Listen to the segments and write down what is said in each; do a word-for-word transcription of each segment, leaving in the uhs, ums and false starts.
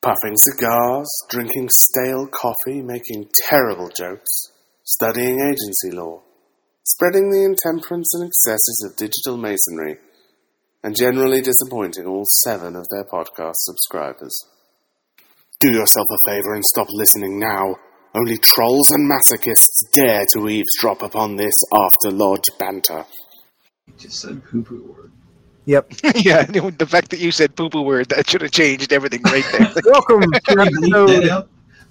Puffing cigars, drinking stale coffee, making terrible jokes, studying agency law, spreading the intemperance and excesses of digital masonry, and generally disappointing all seven of their podcast subscribers. Do yourself a favour and stop listening now. Only trolls and masochists dare to eavesdrop upon this After Lodge banter. You just said poo-poo word. Yep. Yeah, the fact that you said poo-poo word, that should have changed everything right there. Welcome to episode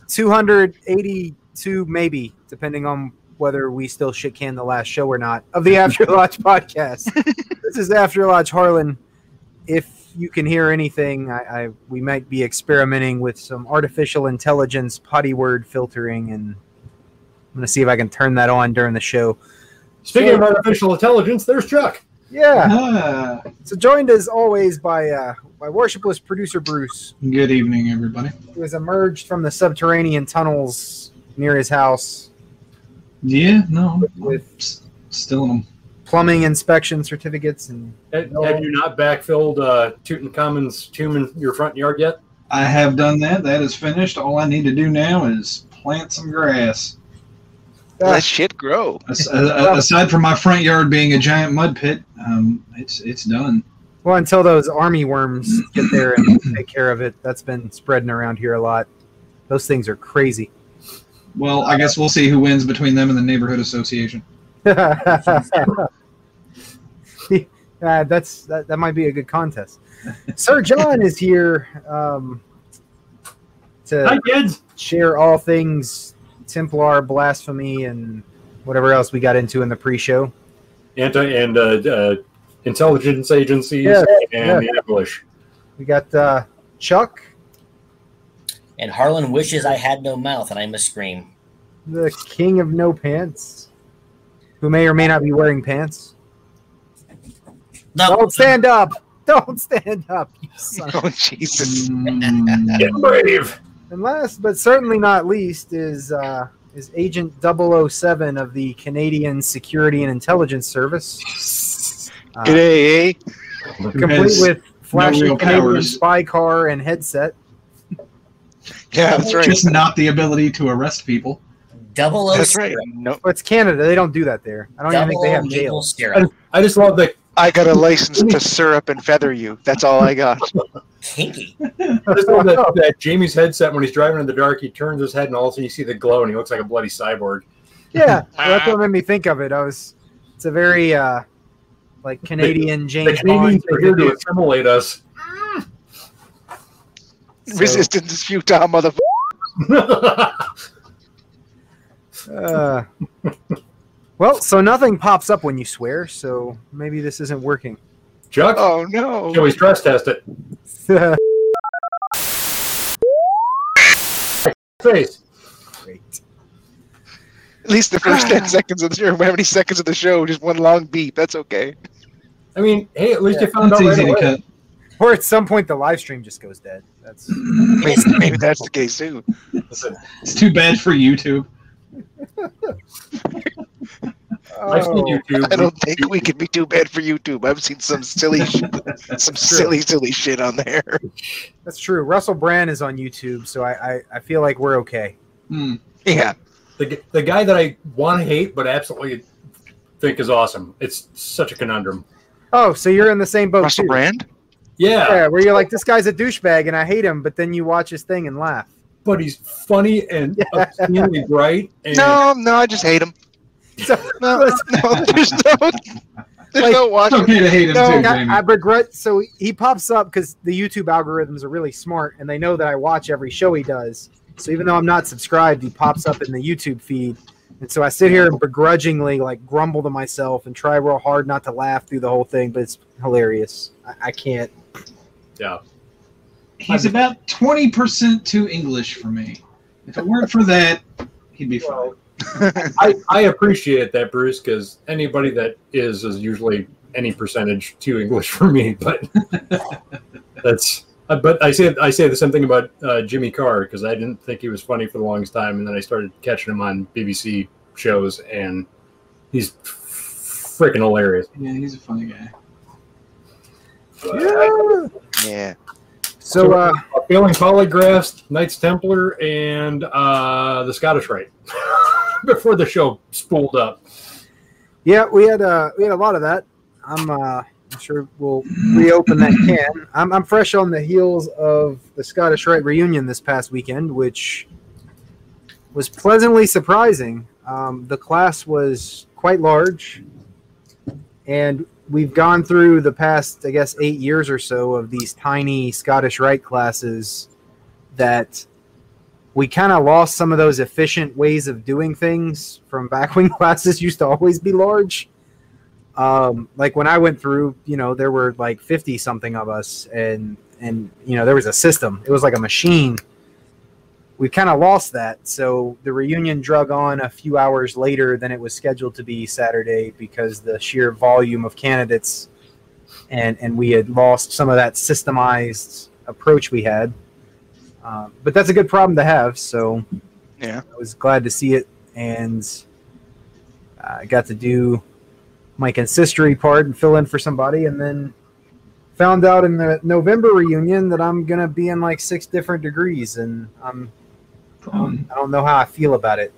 two eighty-two, maybe, depending on whether we still shit-can the last show or not, of the After Lodge podcast. This is After Lodge Harlan. If you can hear anything, I, I we might be experimenting with some artificial intelligence potty word filtering, and I'm going to see if I can turn that on during the show. Speaking so, of artificial intelligence, there's Chuck. Yeah. Ah. So joined as always by uh, my worshipless producer, Bruce. Good evening, everybody. Who has emerged from the subterranean tunnels near his house. Yeah, no. With still in them. Plumbing inspection certificates and. Have, have you not backfilled uh, Tutankhamun's tomb in your front yard yet? I have done that. That is finished. All I need to do now is plant some grass. Let uh, shit grow. As, uh, aside from my front yard being a giant mud pit, um, it's it's done. Well, until those army worms get there and take care of it, that's been spreading around here a lot. Those things are crazy. Well, I guess we'll see who wins between them and the neighborhood association. Uh, that's that, that might be a good contest. Sir John is here um, to Hi, kids. Share all things Templar, blasphemy, and whatever else we got into in the pre-show. Anti and uh, uh, intelligence agencies yeah, and yeah. the English. We got uh, Chuck. And Harlan wishes I had no mouth and I must scream. The king of no pants, who may or may not be wearing pants. No. Don't stand up! Don't stand up, you son of oh, Jesus. Get brave! And last, but certainly not least, is uh, is Agent double oh seven of the Canadian Security and Intelligence Service. Uh, G'day, eh? Complete with flashing no Canadian spy car and headset. Yeah, that's right. Just not the ability to arrest people. Double O. That's right. Nope. Well, it's Canada. They don't do that there. I don't even think they have jails. I just love the... I got a license to syrup and feather you. That's all I got. Kinky. that, that Jamie's headset, when he's driving in the dark, he turns his head and all of a sudden you see the glow and he looks like a bloody cyborg. Yeah, well, that's what made me think of it. I was. It's a very uh, like Canadian James Bond. The Canadians are here to assimilate us. So. Resistance is futile, motherfucker. uh. Well, so nothing pops up when you swear, so maybe this isn't working. Chuck? Oh, no. Can we stress test it? Face. Great. At least the first ten seconds of the show, how many seconds of the show, just one long beep. That's okay. I mean, hey, at least yeah, you found out right away. Or at some point, the live stream just goes dead. That's maybe that's the case, too. Listen, it's too bad for YouTube. I've seen YouTube. I don't think we can be too bad for YouTube. I've seen some silly, some silly, silly shit on there. That's true. Russell Brand is on YouTube, so I, I, I feel like we're okay. Mm. Yeah, the the guy that I want to hate but absolutely think is awesome. It's such a conundrum. Oh, so you're in the same boat, Russell too. Brand? Yeah. Yeah, where you're like, this guy's a douchebag, and I hate him, but then you watch his thing and laugh. But he's funny and obscenely bright. And no, no, I just hate him. So, no, no, there's no, there's like, no watching. Okay to hate him no, too, I, I regret. So he pops up because the YouTube algorithms are really smart, and they know that I watch every show he does. So even though I'm not subscribed, he pops up in the YouTube feed, and so I sit here and begrudgingly like grumble to myself and try real hard not to laugh through the whole thing. But it's hilarious. I, I can't. Yeah. He's about twenty percent too English for me. If it weren't for that, he'd be fine. I, I appreciate that, Bruce, because anybody that is is usually any percentage too English for me. But that's. But I say I say the same thing about uh, Jimmy Carr, because I didn't think he was funny for the longest time, and then I started catching him on B B C shows, and he's freaking hilarious. Yeah, he's a funny guy. Yeah. Yeah. So, uh, failing polygraphs, Knights Templar, and uh, the Scottish Rite before the show spooled up. Yeah, we had uh, we had a lot of that. I'm. Uh... I'm sure we'll reopen that can. I'm, I'm fresh on the heels of the Scottish Rite reunion this past weekend, which was pleasantly surprising. Um, the class was quite large, and we've gone through the past, I guess, eight years or so of these tiny Scottish Rite classes that we kind of lost some of those efficient ways of doing things from back when classes used to always be large. Um, like when I went through, you know, there were like fifty something of us, and, and, you know, there was a system, it was like a machine. We kind of lost that. So the reunion drug on a few hours later than it was scheduled to be Saturday, because the sheer volume of candidates, and, and we had lost some of that systemized approach we had. Um, but that's a good problem to have. So yeah, I was glad to see it, and I got to do my consistory part and fill in for somebody, and then found out in the November reunion that I'm gonna be in like six different degrees, and I'm um, I don't know how I feel about it.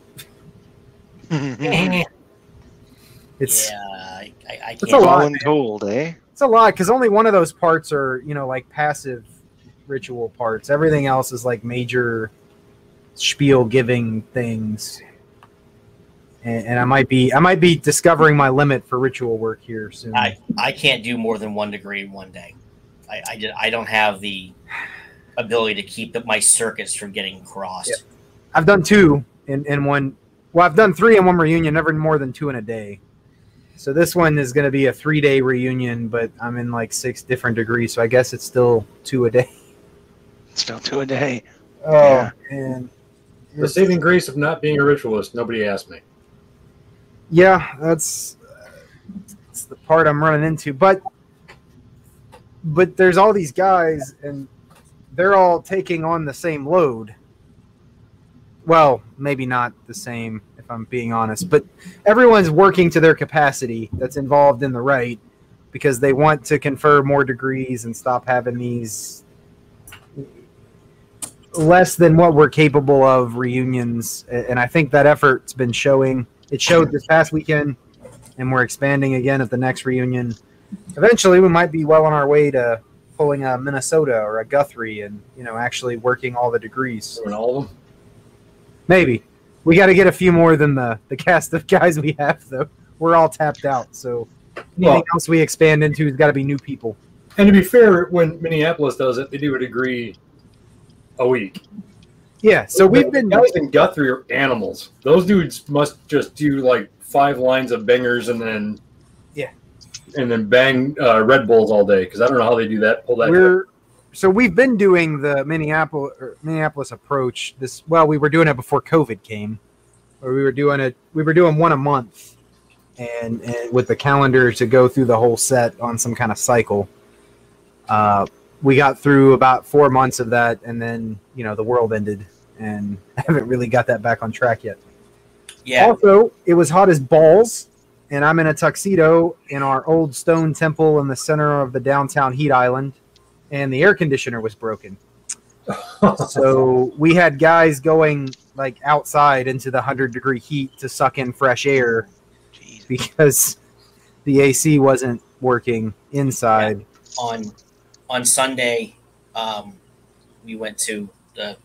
It's yeah, I, I can't. It's a lot, untold, eh? It's a lot, because only one of those parts are, you know, like passive ritual parts. Everything else is like major spiel giving things. And, and I might be I might be discovering my limit for ritual work here soon. I, I can't do more than one degree in one day. I I, did, I don't have the ability to keep the, my circuits from getting crossed. Yep. I've done two in, in one. Well, I've done three in one reunion, never more than two in a day. So this one is going to be a three-day reunion, but I'm in like six different degrees, so I guess it's still two a day. It's still two a day. Oh, yeah. Man. The saving grace of not being a ritualist, nobody asked me. Yeah, that's, uh, that's the part I'm running into. But but there's all these guys, and they're all taking on the same load. Well, maybe not the same, if I'm being honest. But everyone's working to their capacity that's involved in the rite, because they want to confer more degrees and stop having these less than what we're capable of reunions. And I think that effort's been showing. It showed this past weekend, and we're expanding again at the next reunion. Eventually, we might be well on our way to pulling a Minnesota or a Guthrie, and, you know, actually working all the degrees. Doing all of them? Maybe. We got to get a few more than the, the cast of guys we have, though. We're all tapped out, so anything well, else we expand into has got to be new people. And to be fair, when Minneapolis does it, they do a degree a week. Yeah, so we've been... Guys in Guthrie are animals. Those dudes must just do, like, five lines of bangers and then... Yeah. And then bang uh, Red Bulls all day, because I don't know how they do that. Pull that we're, so we've been doing the Minneapolis, Minneapolis approach. This Well, we were doing it before COVID came. Or we were doing it, we were doing one a month, and, and with the calendar to go through the whole set on some kind of cycle. Uh We got through about four months of that, and then, you know, the world ended, and I haven't really got that back on track yet. Yeah. Also, it was hot as balls, and I'm in a tuxedo in our old stone temple in the center of the downtown heat island, and the air conditioner was broken. So we had guys going, like, outside into the one hundred degree heat to suck in fresh air. Jeez. Because the A C wasn't working inside. Yeah. On... On Sunday, um, we went to the,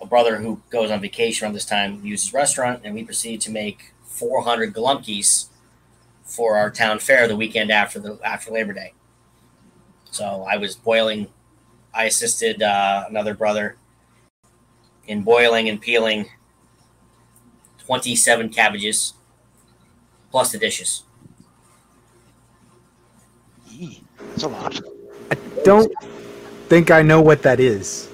a brother who goes on vacation around this time, used his restaurant, and we proceeded to make four hundred gołąbki for our town fair the weekend after the after Labor Day. So I was boiling. I assisted uh, another brother in boiling and peeling twenty-seven cabbages, plus the dishes. Eee. That's a lot. I don't think I know what that is,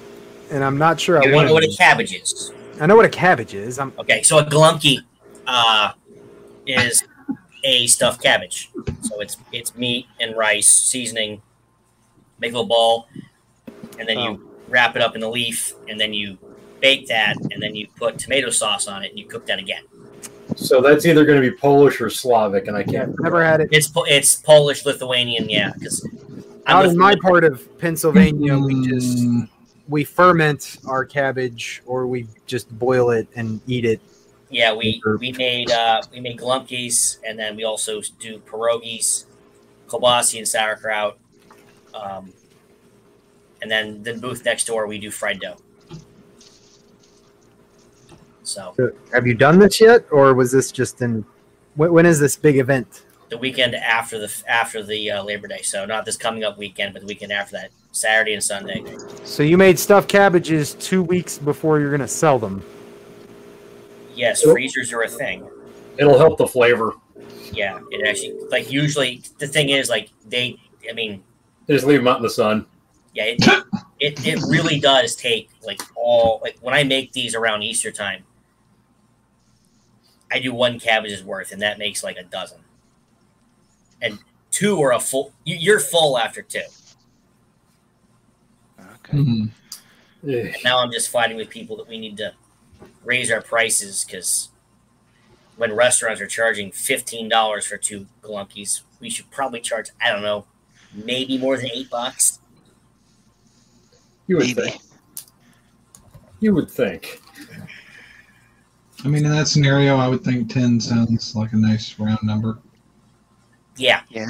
and I'm not sure. You I want to know what a cabbage is. I know what a cabbage is. I'm... Okay, so a gołąbki uh, is a stuffed cabbage. So it's it's meat and rice, seasoning, make a little ball, and then oh. you wrap it up in the leaf, and then you bake that, and then you put tomato sauce on it, and you cook that again. So that's either going to be Polish or Slavic, and I can't. I've never had it. It's it's Polish, Lithuanian, yeah. Because out in my part of Pennsylvania, mm. we just we ferment our cabbage, or we just boil it and eat it. Yeah, we we made uh, we made gołąbki, and then we also do pierogies, kiełbasa, and sauerkraut. Um, and then the booth next door, we do fried dough. So, have you done this yet, or was this just in? When, when is this big event? The weekend after the after the uh, Labor Day, so not this coming up weekend, but the weekend after that, Saturday and Sunday. So you made stuffed cabbages two weeks before you're going to sell them. Yes, freezers are a thing. It'll help the flavor. Yeah, it actually like usually the thing is like they. I mean, they just leave them out in the sun. Yeah, it it it really does take like all like when I make these around Easter time. I do one cabbage's worth, and that makes like a dozen. And two or a full. You're full after two. Okay. Mm-hmm. And now I'm just fighting with people that we need to raise our prices because when restaurants are charging fifteen dollars for two gołąbki, we should probably charge, I don't know, maybe more than eight bucks. You would maybe. think. You would think. I mean, in that scenario, I would think ten sounds like a nice round number. Yeah. Yeah.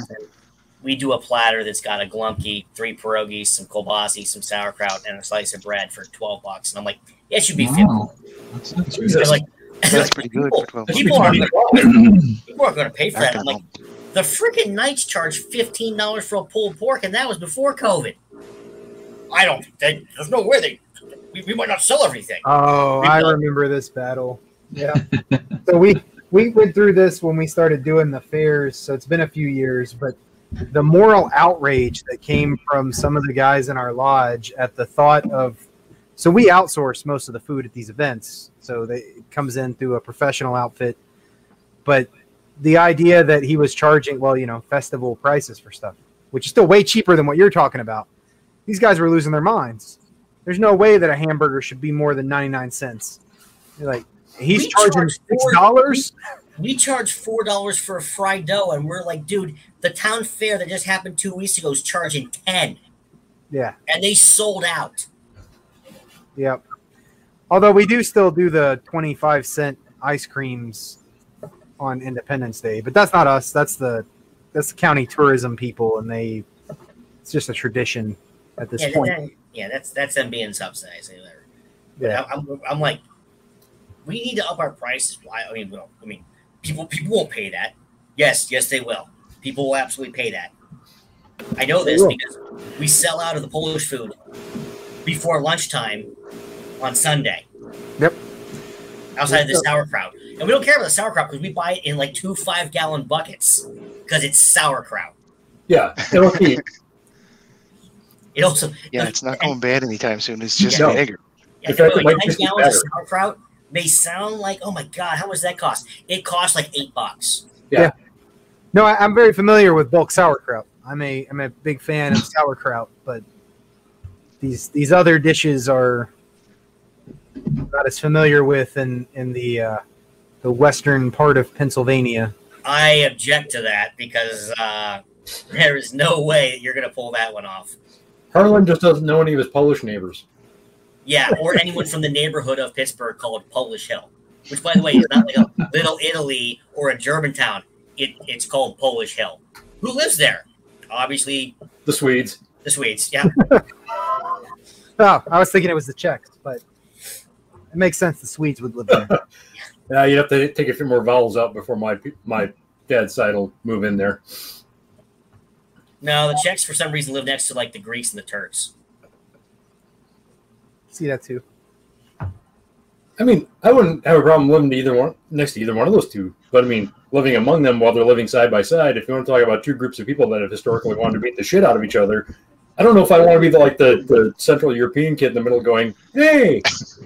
We do a platter that's got a gołąbki, three pierogies, some kiełbasa, some sauerkraut, and a slice of bread for twelve bucks. And I'm like, yeah, it should be fifty. Wow. That's, that's, like, that's like, pretty people, good for twelve. People are not going to pay for that. I'm like, the freaking Knights charge fifteen dollars for a pulled pork, and that was before COVID. I don't. They, there's no way they. We, we might not sell everything. Oh, I remember this battle. Yeah. So we we went through this when we started doing the fairs, so it's been a few years, but the moral outrage that came from some of the guys in our lodge at the thought of so we outsource most of the food at these events, so they, it comes in through a professional outfit, but the idea that he was charging, well, you know, festival prices for stuff, which is still way cheaper than what you're talking about. These guys were losing their minds. There's no way that a hamburger should be more than ninety-nine cents. You're like, He's we charging six dollars. We, we charge four dollars for a fried dough, and we're like, dude, the town fair that just happened two weeks ago is charging ten. Yeah, and they sold out. Yep. Although we do still do the twenty-five cent ice creams on Independence Day, but that's not us. That's the that's the county tourism people, and they it's just a tradition at this yeah, point. That, yeah, that's that's them being subsidized. Yeah, I, I'm, I'm like. We need to up our prices. I mean, well, I mean, people people won't pay that. Yes, yes, they will. People will absolutely pay that. I know this because we sell out of the Polish food before lunchtime on Sunday. Yep. Outside of the sauerkraut, and we don't care about the sauerkraut because we buy it in like two five-gallon buckets because it's sauerkraut. Yeah. It'll keep. It also. Yeah, it's not going bad anytime soon. It's just yeah, vinegar. Yeah, no, like nine gallons of sauerkraut. May sound like, oh my God, how much that cost? It costs like eight bucks. Yeah. yeah. No, I, I'm very familiar with bulk sauerkraut. I'm a I'm a big fan of sauerkraut, but these these other dishes are not as familiar with in in the uh, the western part of Pennsylvania. I object to that because uh, there is no way that you're going to pull that one off. Harlan just doesn't know any of his Polish neighbors. Yeah, or anyone from the neighborhood of Pittsburgh called Polish Hill, which, by the way, is not like a Little Italy or a Germantown. It, it's called Polish Hill. Who lives there? Obviously. The Swedes. The Swedes, yeah. Oh, I was thinking it was the Czechs, but it makes sense the Swedes would live there. Yeah, uh, you'd have to take a few more vowels out before my my dad's side will move in there. No, the Czechs, for some reason, live next to, like, the Greeks and the Turks. See that too. I mean, I wouldn't have a problem living to either one next to either one of those two, but I mean, living among them while they're living side by side. If you want to talk about two groups of people that have historically wanted to beat the shit out of each other, I don't know if I want to be the, like the, the Central European kid in the middle going, hey,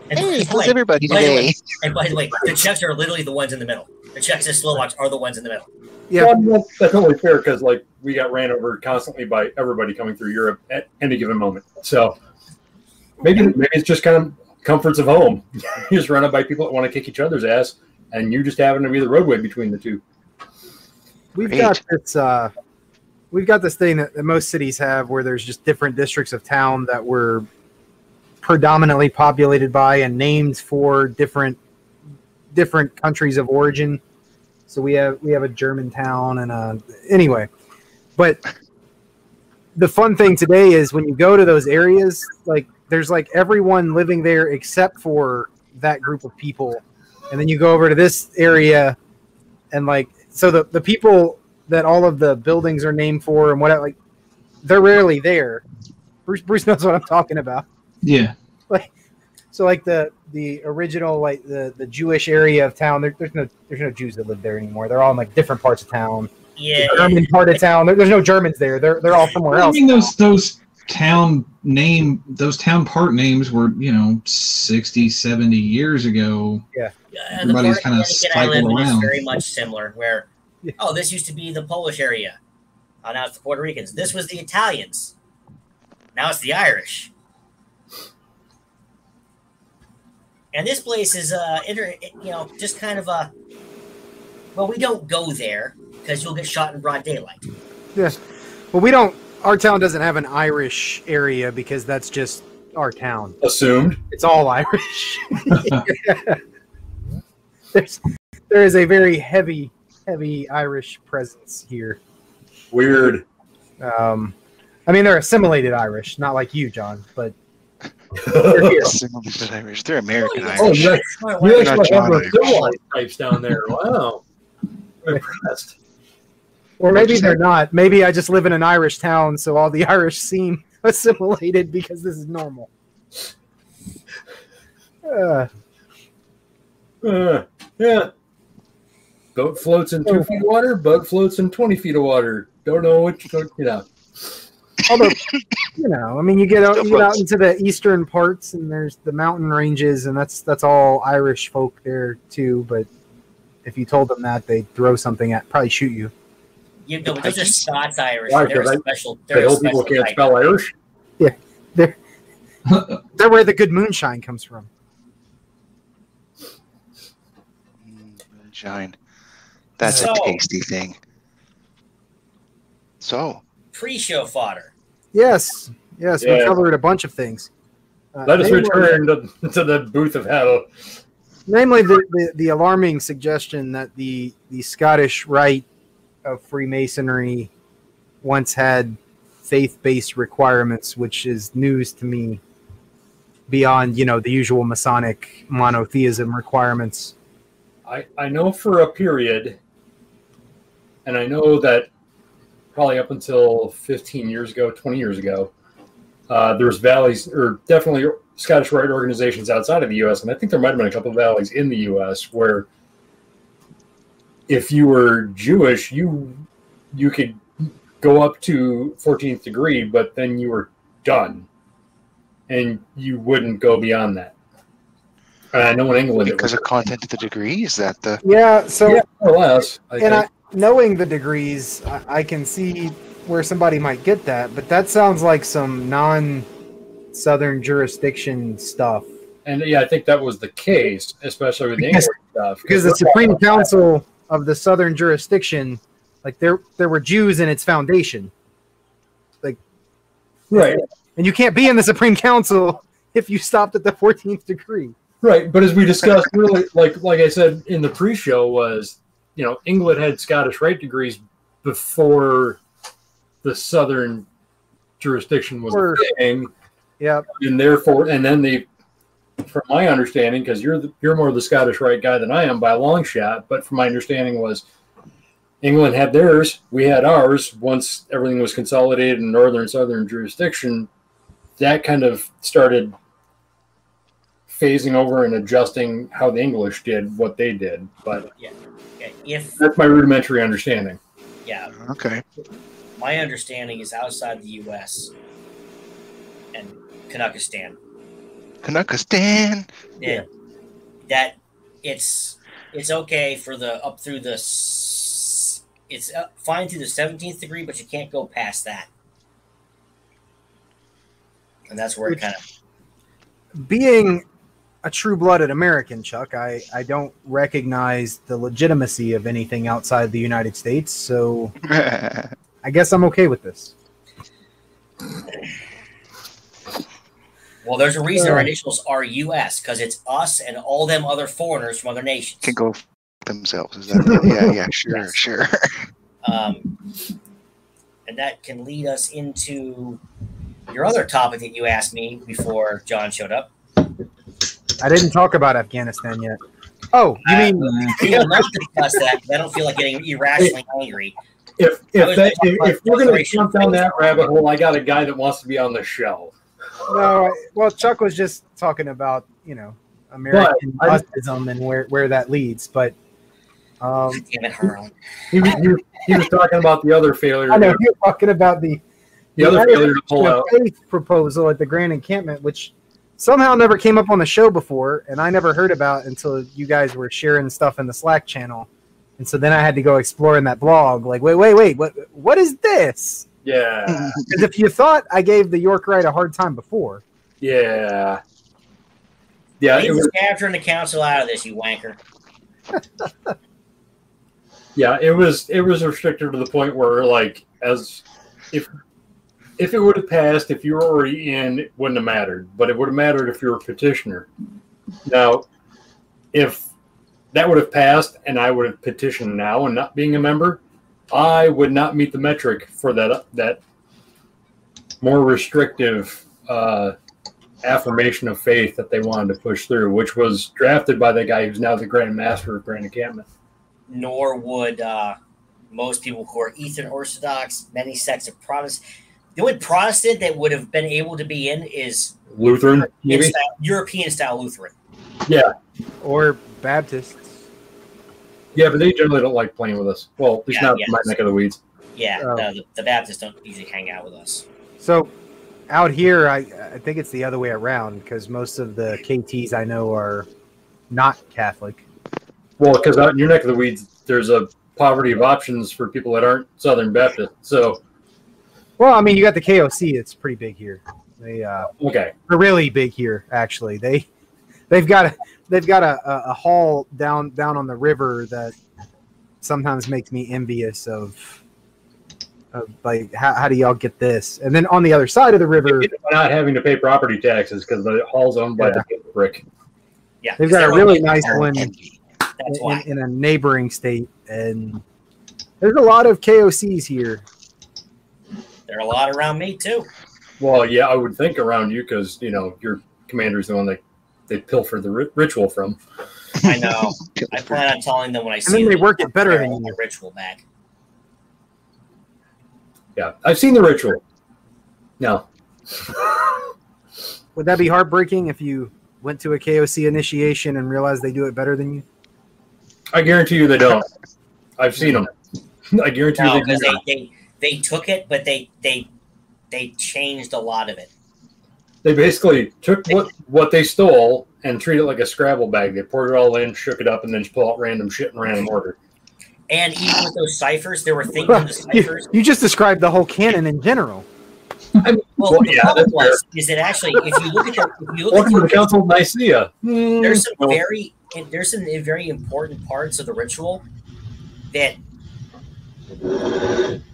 and hey, how's like, everybody today? Like, and by the way, the Czechs are literally the ones in the middle. The Czechs and Slovaks are the ones in the middle. Yeah, well, that's only fair because like we got ran over constantly by everybody coming through Europe at any given moment. So maybe maybe it's just kind of comforts of home. You just run up by people that want to kick each other's ass, and you just happen to be the roadway between the two. We've Great. got this. Uh, we've got this thing that, that most cities have, where there's just different districts of town that were predominantly populated by and named for different different countries of origin. So we have we have a German town and a anyway, but the fun thing today is when you go to those areas, like there's like everyone living there except for that group of people, and then you go over to this area, and like so the the people that all of the buildings are named for and whatever, like they're rarely there. Bruce Bruce knows what I'm talking about. Yeah. Like so, like the. The original, like the, the Jewish area of town, there, there's no there's no Jews that live there anymore. They're all in like different parts of town. Yeah, the German part of town. There, there's no Germans there. They're they're all somewhere else. I mean, those those town name those town part names were you know sixty, seventy years ago. Yeah, everybody's kind of cycled around. Very much similar. Where yeah. oh, this used to be the Polish area. Oh, now it's the Puerto Ricans. This was the Italians. Now it's the Irish. And this place is, uh, inter- you know, just kind of a, well, we don't go there because you'll get shot in broad daylight. Yes. Well, we don't, our town doesn't have an Irish area because that's just our town. Assumed. It's all Irish. yeah. There's, there is a very heavy, heavy Irish presence here. Weird. Um, I mean, they're assimilated Irish, not like you, John, but. They're here. Irish. They're American oh, Irish. Oh, yeah. We actually have those civilized types down there. Wow. I'm impressed. Or maybe they're not. Maybe I just live in an Irish town, so all the Irish seem assimilated because this is normal. Uh, uh, yeah. Boat floats in two feet of water. Boat floats in twenty feet of water. Don't know what you're talking about. Although, you know, I mean, you get out, you get out into the eastern parts, and there's the mountain ranges, and that's that's all Irish folk there too. But if you told them that, they'd throw something at, probably shoot you. You know, but those are Scots Irish. Right, they're right. special. They're the old special people can't type. spell Irish. Yeah, they're they're where the good moonshine comes from. Moonshine, that's so, a tasty thing. So. Pre-show fodder. Yes, yes, yeah. We covered a bunch of things. Uh, Let us namely, return to, to the booth of hell. Namely, the, the, the alarming suggestion that the, the Scottish Rite of Freemasonry once had faith-based requirements, which is news to me beyond, you know, the usual Masonic monotheism requirements. I, I know for a period, and I know that probably up until fifteen years ago, twenty years ago, uh, there was valleys, or definitely Scottish Rite organizations outside of the U S, and I think there might have been a couple of valleys in the U S where if you were Jewish, you you could go up to fourteenth degree, but then you were done, and you wouldn't go beyond that. And I know in England because it was, of content of the degree, is that the yeah? So yeah, more or less, I and think. I. Knowing the degrees, I can see where somebody might get that, but that sounds like some non-Southern jurisdiction stuff. And yeah, I think that was the case, especially with the English stuff. Because the Supreme Council of the Southern jurisdiction, like there there were Jews in its foundation. Like, right. And you can't be in the Supreme Council if you stopped at the fourteenth degree. Right, but as we discussed, really, like like I said in the pre-show was, you know, England had Scottish Rite degrees before the Southern jurisdiction was sure. a thing. Yeah, and therefore, and then they, from my understanding, because you're the, you're more the Scottish Rite guy than I am by a long shot, but from my understanding was England had theirs, we had ours. Once everything was consolidated in Northern and Southern jurisdiction, that kind of started phasing over and adjusting how the English did what they did, but yeah. If, that's my rudimentary understanding. Yeah. Okay. My understanding is outside the U S, and Kanakistan. Kanakistan. Yeah. yeah. That it's it's okay for the up through the it's fine through the seventeenth degree, but you can't go past that. And that's where it kind of being a true-blooded American, Chuck, I, I don't recognize the legitimacy of anything outside the United States, so I guess I'm okay with this. Well, there's a reason uh, our initials are U S, because it's us and all them other foreigners from other nations. Can go f- themselves. Is that right? yeah, yeah, sure, yes. sure. Um, and that can lead us into your other topic that you asked me before John showed up. I didn't talk about Afghanistan yet. Oh, you uh, mean we will not discuss that? I don't feel like getting irrationally angry. If if, that, if, if you're going to jump down that rabbit hole, I got a guy that wants to be on the show. No, well, Chuck was just talking about you know American autism and where, where that leads, but um, damn it, Harlan. He, he, he was talking about the other failure. I know you're talking about the. The, the other failure to pull out faith proposal at the Grand Encampment, which somehow never came up on the show before, and I never heard about until you guys were sharing stuff in the Slack channel, and so then I had to go exploring that blog. Like, wait, wait, wait, what, what is this? Yeah, because if you thought I gave the Yorkerite a hard time before, yeah, yeah, it was capturing the council out of this, you wanker. yeah, it was it was restricted to the point where, like, as if. If it would have passed, if you were already in, it wouldn't have mattered. But it would have mattered if you were a petitioner. Now, if that would have passed and I would have petitioned now and not being a member, I would not meet the metric for that that more restrictive uh, affirmation of faith that they wanted to push through, which was drafted by the guy who's now the Grand Master of Grand Encampment. Nor would uh, most people who are Eastern Orthodox, many sects of Protestants. The only Protestant that would have been able to be in is Lutheran, maybe? Style, European-style Lutheran. Yeah. Or Baptists. Yeah, but they generally don't like playing with us. Well, at least yeah, not yeah. my neck of the weeds. Yeah, um, no, the, the Baptists don't usually hang out with us. So out here, I, I think it's the other way around, because most of the K Ts I know are not Catholic. Well, because out in your neck of the weeds, there's a poverty of options for people that aren't Southern Baptist, so... Well, I mean, you got the K O C. It's pretty big here. They uh, okay. They're really big here, actually. They they've got a they've got a, a, a hall down down on the river that sometimes makes me envious of, of like how, how do y'all get this? And then on the other side of the river, not having to pay property taxes because the hall's owned by yeah. the brick. Yeah, they've got a really nice one in, in, in a neighboring state, and there's a lot of K O Cs here. There are a lot around me, too. Well, yeah, I would think around you because, you know, your commander's the one that they pilfer the ri- ritual from. I know. I plan on telling them when I see them. And then they work it better than the ritual back. Yeah, I've seen the ritual. No. Would that be heartbreaking if you went to a K O C initiation and realized they do it better than you? I guarantee you they don't. I've seen them. I guarantee no, you they don't. They, they, They took it, but they they they changed a lot of it. They basically took what, what they stole and treated it like a Scrabble bag. They poured it all in, shook it up, and then just pull out random shit in random order. And even with those ciphers, there were things in the ciphers. You, you just described the whole canon in general. I mean, well, well, the yeah, problem was fair. Is that actually, if you look at the, if you look Welcome at the, the Council of Nicaea, there's some very there's some very important parts of the ritual that.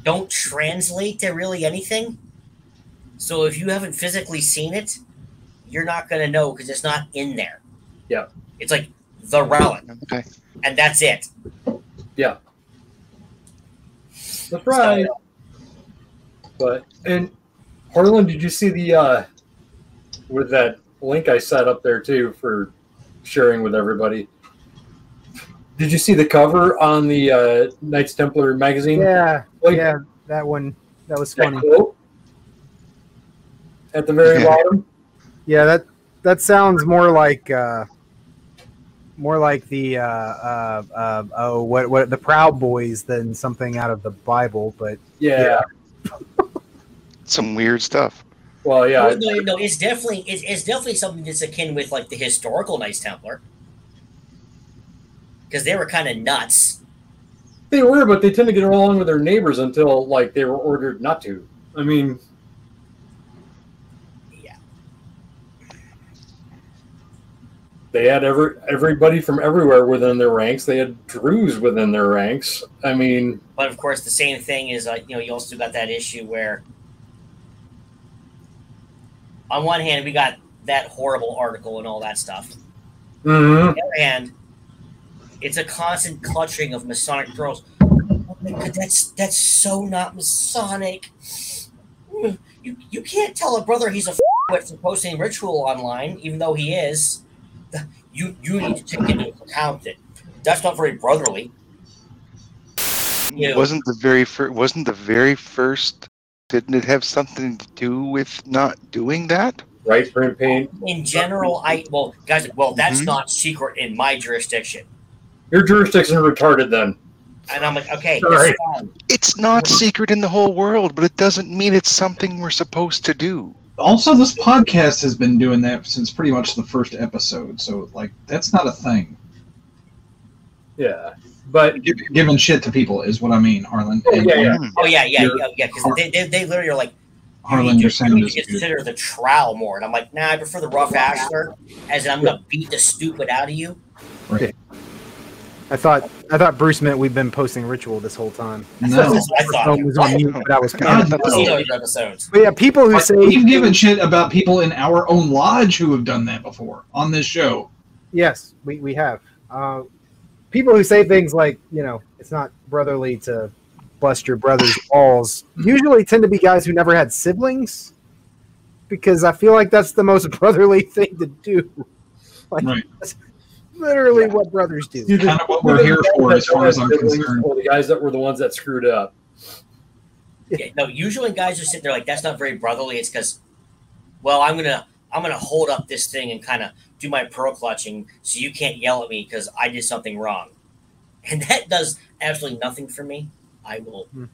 Don't translate to really anything. So if you haven't physically seen it, you're not going to know because it's not in there. Yeah. It's like the relic. Okay. And that's it. Yeah. Surprise. But, and Harlan, did you see the, uh, with that link I set up there too for sharing with everybody? Did you see the cover on the uh, Knights Templar magazine? Yeah, like, yeah, that one. That was funny. That at the very bottom. Yeah, that that sounds more like uh, more like the uh, uh, uh, oh, what what the Proud Boys than something out of the Bible, but yeah, yeah. Some weird stuff. Well, yeah. No, no, no it's definitely it's, it's definitely something that's akin with like the historical Knights Templar, because they were kind of nuts. They were, but they tend to get along with their neighbors until like they were ordered not to. I mean, yeah, they had every everybody from everywhere within their ranks. They had Druze within their ranks. I mean, but of course, the same thing is like, you know, you also got that issue where, on one hand, we got that horrible article and all that stuff. Mm-hmm. On the other hand, it's a constant clutching of Masonic pearls. Oh my God, that's that's so not Masonic. You you can't tell a brother he's a f***wit for posting ritual online, even though he is. You you need to take into account that that's not very brotherly. You know, wasn't the very fir- Wasn't the very first? Didn't it have something to do with not doing that? Right, for pain. In general, I well, guys, well, that's mm-hmm. not secret in my jurisdiction. Your jurisdiction is retarded, then. And I'm like, okay, right. It's not secret in the whole world, but it doesn't mean it's something we're supposed to do. Also, this podcast has been doing that since pretty much the first episode, so like, that's not a thing. Yeah. But giving shit to people is what I mean, Harlan. Oh, yeah, yeah. Oh, yeah, yeah, yeah. yeah Har- they, they, they literally are like, Harlan, you need, you need to consider good. The trowel more. And I'm like, nah, I prefer the rough ashlar, as in I'm going to beat the stupid out of you. Right. I thought I thought Bruce meant we've been posting ritual this whole time. No. That's what I thought. It was on mute, but I was counting episodes. But yeah, people who are, say... We've given shit about people in our own lodge who have done that before on this show. Yes, we, we have. Uh People who say things like, you know, it's not brotherly to bust your brother's balls usually tend to be guys who never had siblings, because I feel like that's the most brotherly thing to do. Like, right. That's literally yeah. what brothers do. It's kind of what we're here for as far as I'm concerned. Or the guys that were the ones that screwed up. Yeah, no, usually guys are sitting there like, that's not very brotherly. It's because, well, I'm going to I'm going to hold up this thing and kind of do my pearl clutching so you can't yell at me because I did something wrong. And that does absolutely nothing for me. I will hmm.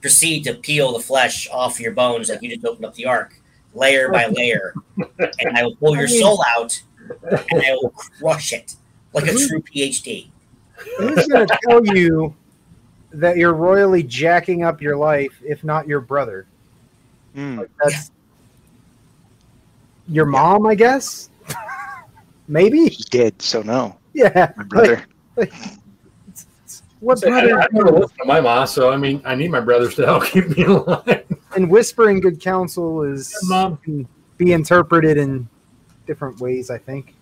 proceed to peel the flesh off your bones like you just opened up the ark, layer by layer, and I will pull your soul out, and I will crush it like a true PhD. Who's going to tell you that you're royally jacking up your life if not your brother? Hmm. Like that's... Your mom, I guess? Maybe? She's dead, so no. Yeah. My brother. Like, like, it's, it's, what brother? I, I never listened to my mom, so I mean, I need my brothers to help keep me alive. And whispering good counsel is yeah, mom. Can be interpreted in different ways, I think.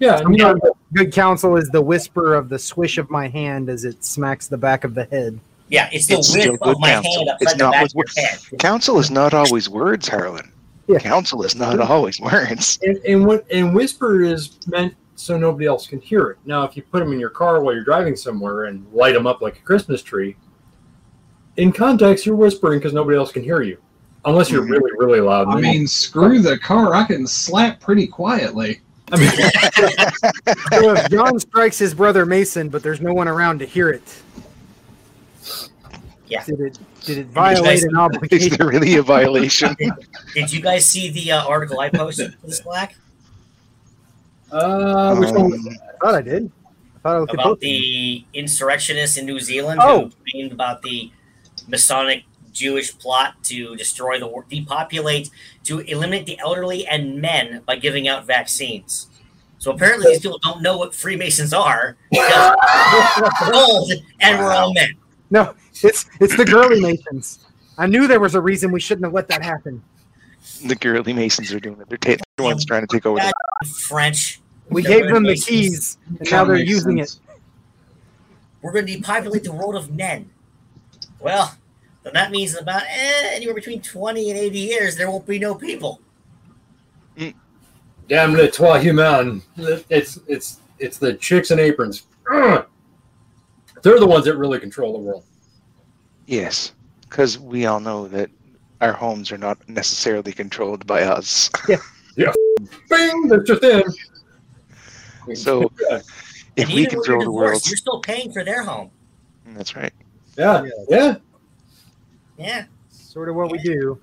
Yeah. I mean, yeah. Good counsel is the whisper of the swish of my hand as it smacks the back of the head. Yeah, it's the whip of my counsel. Hand upside the back of your head. Counsel is not always words, Harlan. Yeah. Counsel is not always words. And, and what and whisper is meant so nobody else can hear it. Now, if you put them in your car while you're driving somewhere and light them up like a Christmas tree, in context, you're whispering because nobody else can hear you, unless you're mm-hmm. really, really loud. I mean, screw the car. I can slap pretty quietly. I mean, so if John strikes his brother Mason, but there's no one around to hear it. Yeah. Did it, did it violate an obligation? Is there really a violation? did, did you guys see the uh, article I posted in Slack? Uh, which um, one? I thought I did. I thought I looked about the insurrectionists in New Zealand oh. who complained about the Masonic Jewish plot to destroy the war, depopulate, to eliminate the elderly and men by giving out vaccines. So apparently these people don't know what Freemasons are. Because we're old and we're all men. No, it's it's the girly Masons. I knew there was a reason we shouldn't have let that happen. The girly Masons are doing it. They're, ta- they're ones trying to take over. The- French. We the gave them Masons. The keys, and now they're using sense. It. We're going to depopulate the world of men. Well, then that means about eh, anywhere between twenty and eighty years, there won't be no people. Mm. Damn le toi humain. It's it's it's the chicks in aprons. Ugh. They're the ones that really control the world. Yes, because we all know that our homes are not necessarily controlled by us. Yeah. yeah. Bing, that's just it. So yeah. if we control the world, you're still paying for their home. That's right. Yeah. Yeah. Yeah. yeah. Sort of what yeah. we do.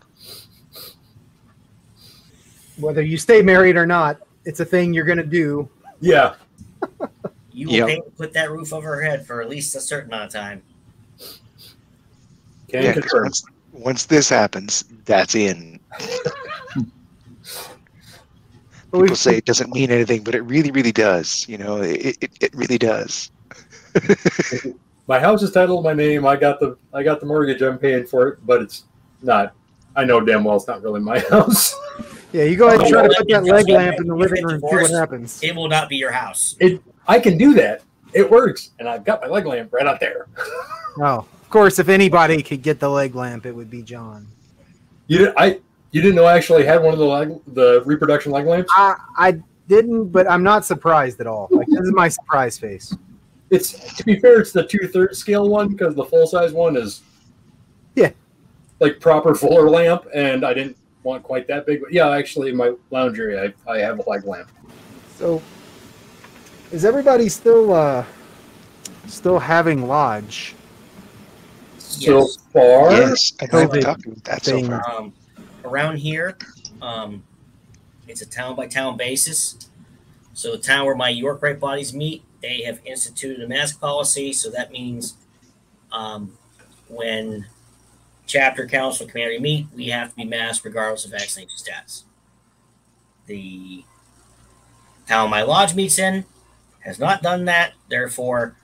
whether you stay married or not, it's a thing you're going to do. Yeah. You will yep. put that roof over her head for at least a certain amount of time. Can yeah, once, once this happens, that's in. People say it doesn't mean anything, but it really, really does. You know, it it, it really does. My house is titled my name. I got the I got the mortgage. I'm paying for it, but it's not. I know damn well it's not really my house. Yeah, you go ahead and try to put that leg lamp in the living room and see what happens. It will not be your house. It, I can do that. It works, and I've got my leg lamp right out there. Oh, of course, if anybody could get the leg lamp, it would be John. You did, I you didn't know I actually had one of the leg, the reproduction leg lamps? I, I didn't, but I'm not surprised at all. Like, this is my surprise face. It's to be fair, it's the two-thirds scale one because the full-size one is, yeah, like proper Fuller lamp, and I didn't want quite that big. But yeah, actually, in my lounge area, I, I have a leg lamp. So, is everybody still uh, still having lodge? So yes. far, yes. I don't think about that so far. Um, around here, um, it's a town-by-town basis. So the town where my Yorkerite bodies meet, they have instituted a mask policy, so that means um, when chapter, council, community meet, we have to be masked regardless of vaccination status. The town my lodge meets in has not done that, therefore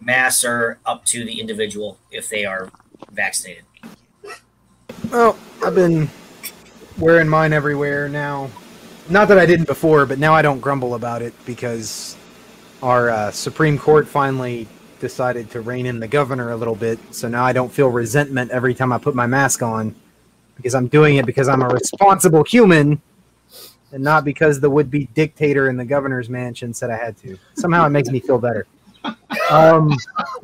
masks are up to the individual if they are vaccinated. Well, I've been wearing mine everywhere now. Not that I didn't before, but now I don't grumble about it because our uh, Supreme Court finally decided to rein in the governor a little bit, so now I don't feel resentment every time I put my mask on because I'm doing it because I'm a responsible human and not because the would-be dictator in the governor's mansion said I had to. Somehow it makes me feel better. Um,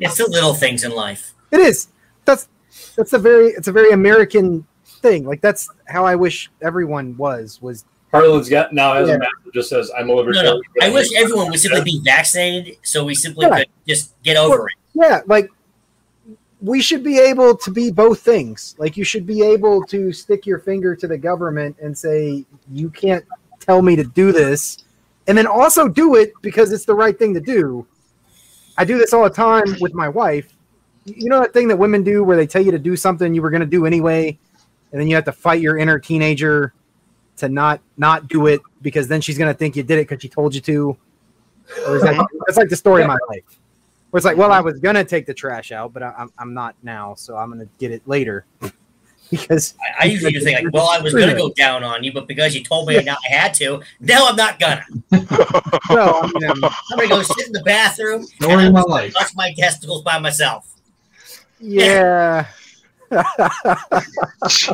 it's the little things in life. It is. That's that's a very it's a very American thing. Like that's how I wish everyone was was. Harlan's got now has yeah. a map that just says I'm over. No, no. I wish everyone would simply be vaccinated so we simply yeah. could just get over well, it. Yeah, like we should be able to be both things. Like you should be able to stick your finger to the government and say, you can't tell me to do this, and then also do it because it's the right thing to do. I do this all the time with my wife. You know that thing that women do where they tell you to do something you were going to do anyway, and then you have to fight your inner teenager to not not do it because then she's gonna think you did it because she told you to. Or is that, that's like the story of my life. Where it's like, well, I was gonna take the trash out, but I, I'm I'm not now, so I'm gonna get it later. Because I, I usually think like, well, I was gonna go down on you, but because you told me yeah. I had to, now I'm not gonna. Well, I'm, gonna, I'm gonna go sit in the bathroom story and touch my testicles by myself. Yeah.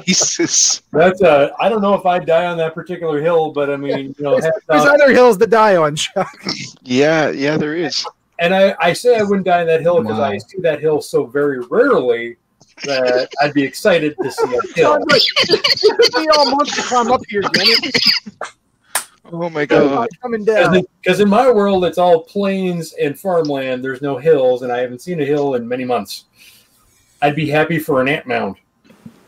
Jesus, that's uh, I don't know if I'd die on that particular hill, but I mean, you know, there's, there's out, other hills to die on, Chuck. Yeah, yeah, there is. And I, I say I wouldn't die on that hill because wow. I see that hill so very rarely that I'd be excited to see a hill. It took me all month to climb up here, Janet. Oh my God! Because in my world, it's all plains and farmland. There's no hills, and I haven't seen a hill in many months. I'd be happy for an ant mound.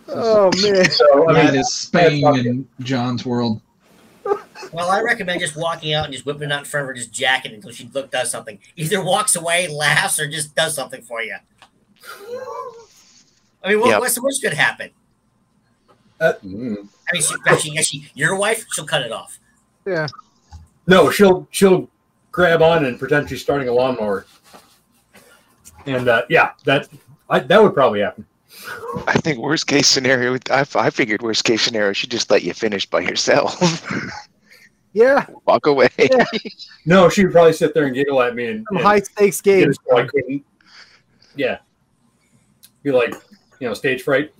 Oh, man. So, I mean, that is Spain in John's world. Well, I recommend just walking out and just whipping it out in front of her, just jacking until she look, does something. Either walks away, laughs, or just does something for you. I mean, what, yep. what's the worst could happen? Uh, mm. I mean, she, she, she, your wife, she'll cut it off. Yeah. No, she'll she'll grab on and pretend she's starting a lawnmower. And, uh, yeah, that. I, that would probably happen. I think worst case scenario, I, I figured worst case scenario, she just let you finish by yourself. Yeah. Walk away. Yeah. No, she would probably sit there and giggle at me. And, Some and high stakes games. So I couldn't. Yeah. Be like, you know, stage fright.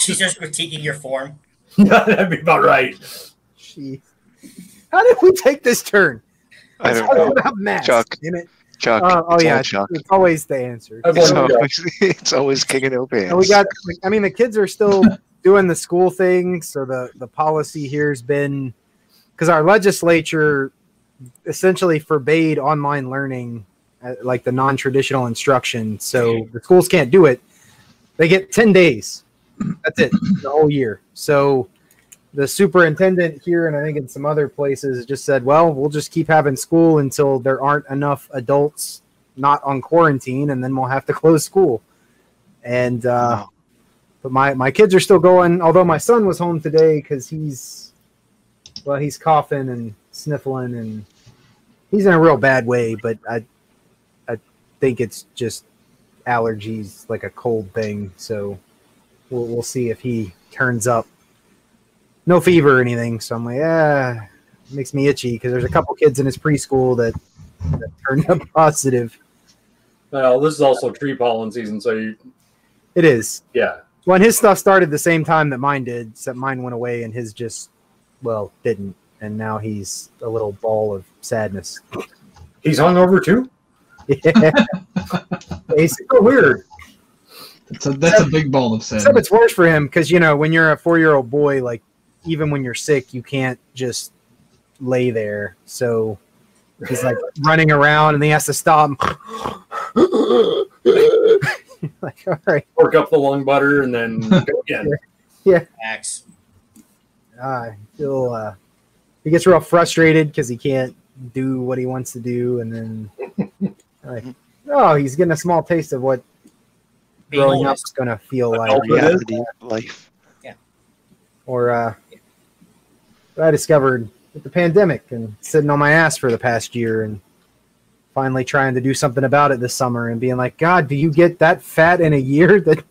She's just critiquing your form. That'd be about right. She. How did we take this turn? I don't know. About masks, Chuck. Damn it. Chuck. Uh, oh, it's yeah. Chuck. It's always the answer. It's always, it's always king and no pants. And we got, I mean, the kids are still doing the school thing. So the, the policy here has been because our legislature essentially forbade online learning, uh, like the non-traditional instruction. So the schools can't do it. They get ten days. That's it. The whole year. So the superintendent here, and I think in some other places, just said, well, we'll just keep having school until there aren't enough adults not on quarantine, and then we'll have to close school. And uh, wow. But my, my kids are still going, although my son was home today because he's, well, he's coughing and sniffling, and he's in a real bad way, but I I think it's just allergies, like a cold thing, so we'll, we'll see if he turns up. No fever or anything, so I'm like, ah, it makes me itchy because there's a couple kids in his preschool that, that turned up positive. Well, this is also tree pollen season, so you... It is. Yeah. Well, and his stuff started the same time that mine did, except mine went away and his just, well, didn't, and now he's a little ball of sadness. He's hungover too? Yeah. It's so weird. That's a, that's except, a big ball of sadness. Except it's worse for him because, you know, when you're a four-year-old boy, like, even when you're sick, you can't just lay there. So he's like running around, and he has to stop. Like, all right, work up the lung butter, and then go again. Yeah, axe. Uh, he'll uh, he gets real frustrated because he can't do what he wants to do, and then like, oh, he's getting a small taste of what growing up is gonna feel like. Reality of life. Yeah. Or. Uh, I discovered with the pandemic and sitting on my ass for the past year and finally trying to do something about it this summer and being like, God, do you get that fat in a year? That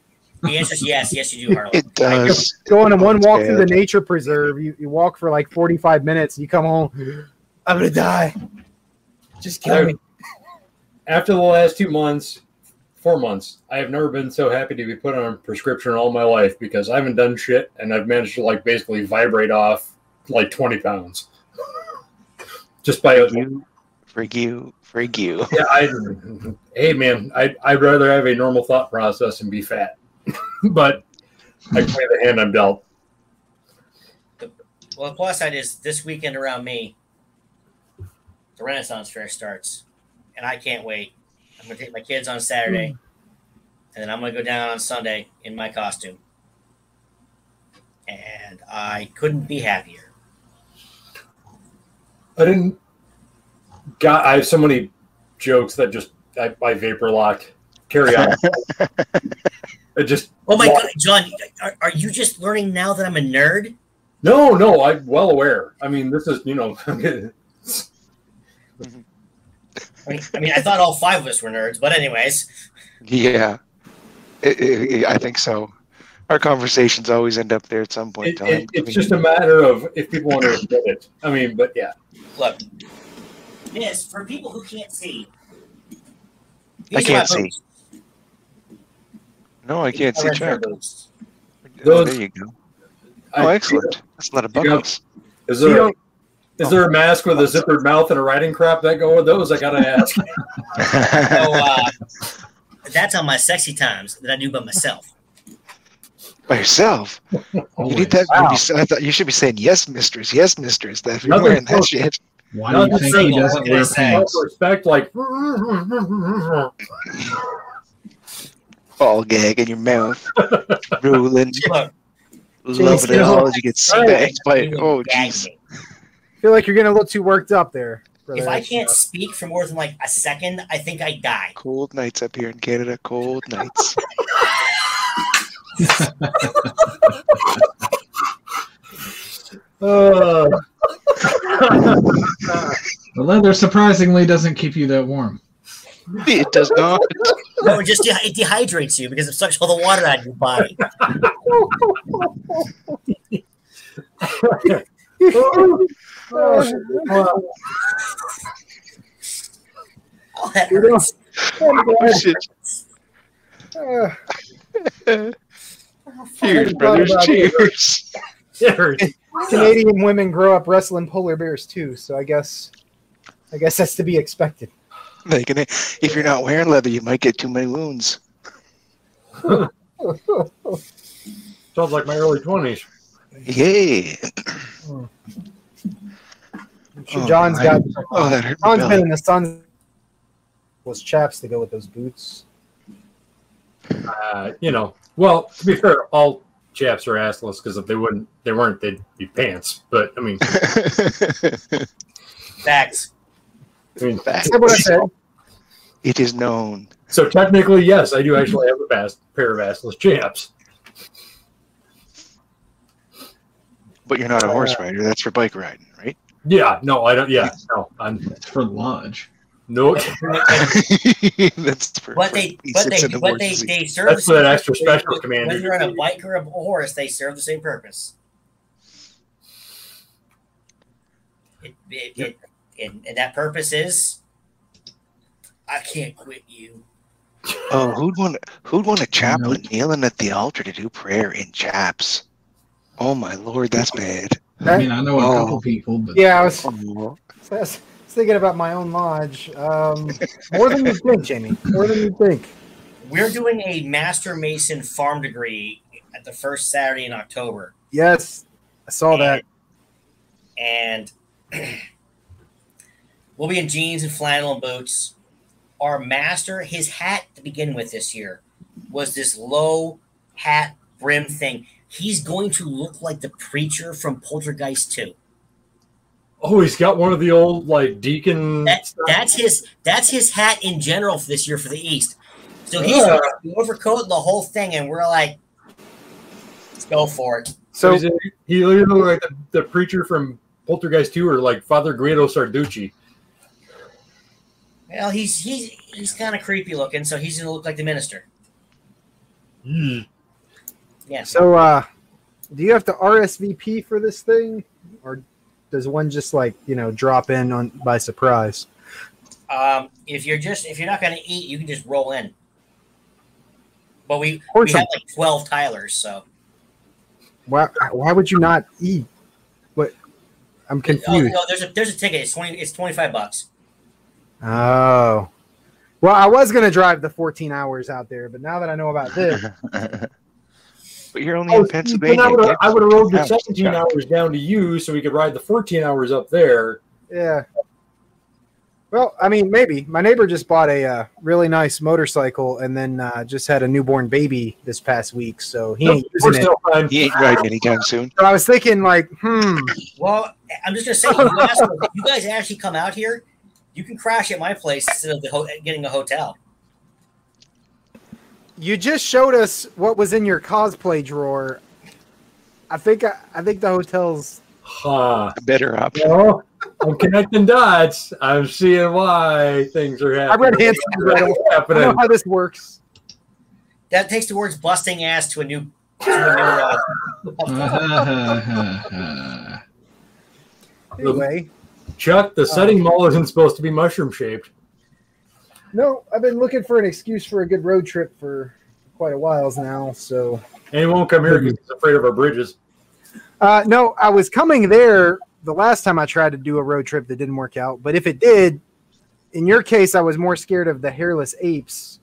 the answer is yes. Yes, you do, Harlan. It does. Going on one walk through the nature preserve, you, you walk for like forty-five minutes, you come home, I'm going to die. Just kill I, me. After the last two months, four months, I have never been so happy to be put on a prescription all my life because I haven't done shit and I've managed to like basically vibrate off like twenty pounds just by you, freak you freak you yeah I hey man I, I'd rather have a normal thought process and be fat but I play the hand I'm dealt. Well, the plus side is this weekend around me the Renaissance Fair starts and I can't wait. I'm gonna take my kids on Saturday mm. and then I'm gonna go down on Sunday in my costume and I couldn't be happier. I didn't. God, I have so many jokes that just I, I vapor locked. Carry on. I just. Oh my locked. God, John, are, are you just learning now that I'm a nerd? No, no, I'm well aware. I mean, this is you know. I mean, I mean, I thought all five of us were nerds, but anyways. Yeah, it, it, I think so. Our conversations always end up there at some point. It, time. It, it's just a matter of if people want to admit it. I mean, but yeah. Look, yes, for people who can't see. I can't see. Boots. No, I can't see. Check. Those, there you go. Oh, I, excellent. That's a lot of buttons. Is there, a, is there a mask with a zippered mouth and a riding crop that go with those? I got to ask. So, uh, that's on my sexy times that I do by myself. By yourself, oh, you did that. Wow. You, I thought you should be saying "Yes, mistress." Yes, mistress. That you're Nothing wearing that close. Shit. Why do you think he doesn't wear pants? Respect, like ball gag in your mouth, drooling, loving it all as you get spanked by it. Oh, jeez. I feel like you're getting a little too worked up there. Brother. If I can't speak for more than like a second, I think I die. Cold nights up here in Canada. Cold nights. uh. The leather surprisingly doesn't keep you that warm. It does not. No, it just de- it dehydrates you because it sucks all the water out of your body. Oh, that hurts. Oh, shit. Uh. Cheers, brothers! Cheers. Canadian women grow up wrestling polar bears too, so I guess, I guess that's to be expected. They can, if you're not wearing leather, you might get too many wounds. Sounds like my early twenties. Yay! Oh. I'm sure oh, John's got. I, oh, that hurt John's been in the sun. Was chaps to go with those boots? Uh, you know. Well, to be fair, all chaps are assless, because if they wouldn't, they weren't, they'd be pants. But I mean, facts. I mean, facts. What I said. It is known. So technically, yes, I do actually have a bas- pair of assless chaps. But you're not a horse rider. That's for bike riding, right? Yeah. No, I don't. Yeah. No, I'm that's for lodge. No, that's for what they what they the what they, they serve. That's for an extra special, Commander. Whether you're on a bike or a horse, they serve the same purpose. It, it, yep. it, and, and that purpose is, I can't quit you. Oh, who'd want who'd want a chaplain kneeling at the altar to do prayer in chaps? Oh my Lord, that's bad. I mean, I know oh. a couple people, but yeah, I was. Oh. That's, thinking about my own lodge, um, more than you think, Jamie. More than you think. We're doing a Master Mason Farm degree at the first Saturday in October. Yes, I saw and, that. And we'll be in jeans and flannel and boots. Our master, his hat to begin with this year, was this low hat brim thing. He's going to look like the preacher from Poltergeist two. Oh, he's got one of the old like deacon. That, that's his. That's his hat in general for this year for the East. So he's yeah. overcoat the whole thing, and we're like, let's go for it. So, so it, he literally looked like the, the preacher from Poltergeist two, or like Father Guido Sarducci. Well, he's he's he's kind of creepy looking, so he's gonna look like the minister. Mm. Yeah. So, uh, do you have to R S V P for this thing, or? Does one just like you know drop in on by surprise? Um, if you're just if you're not going to eat, you can just roll in. But we we had like twelve Tylers, so why why would you not eat? What I'm confused. Oh, no, there's a there's a ticket. It's twenty. It's twenty five bucks. Oh, well, I was going to drive the fourteen hours out there, but now that I know about this. But you're only oh, in Pennsylvania. I would have rolled the seventeen hours, hours down to you so we could ride the fourteen hours up there. Yeah. Well, I mean, maybe. My neighbor just bought a uh, really nice motorcycle and then uh, just had a newborn baby this past week. So he no, ain't using it. Fine. He ain't riding anytime soon. So I was thinking, like, hmm. Well, I'm just going to say, you guys, if you guys actually come out here, you can crash at my place instead of the ho- getting a hotel. You just showed us what was in your cosplay drawer. I think I, I think the hotel's huh. a better option. Well, I'm connecting dots. I'm seeing why things are happening. I read hands. I don't know how this works. That takes the words "busting ass" to a new. To a new uh. Anyway, Chuck, the setting uh, mall isn't supposed to be mushroom shaped. No, I've been looking for an excuse for a good road trip for quite a while now. So and he won't come here because he's afraid of our bridges. Uh, no, I was coming there the last time I tried to do a road trip that didn't work out. But if it did, in your case, I was more scared of the hairless apes.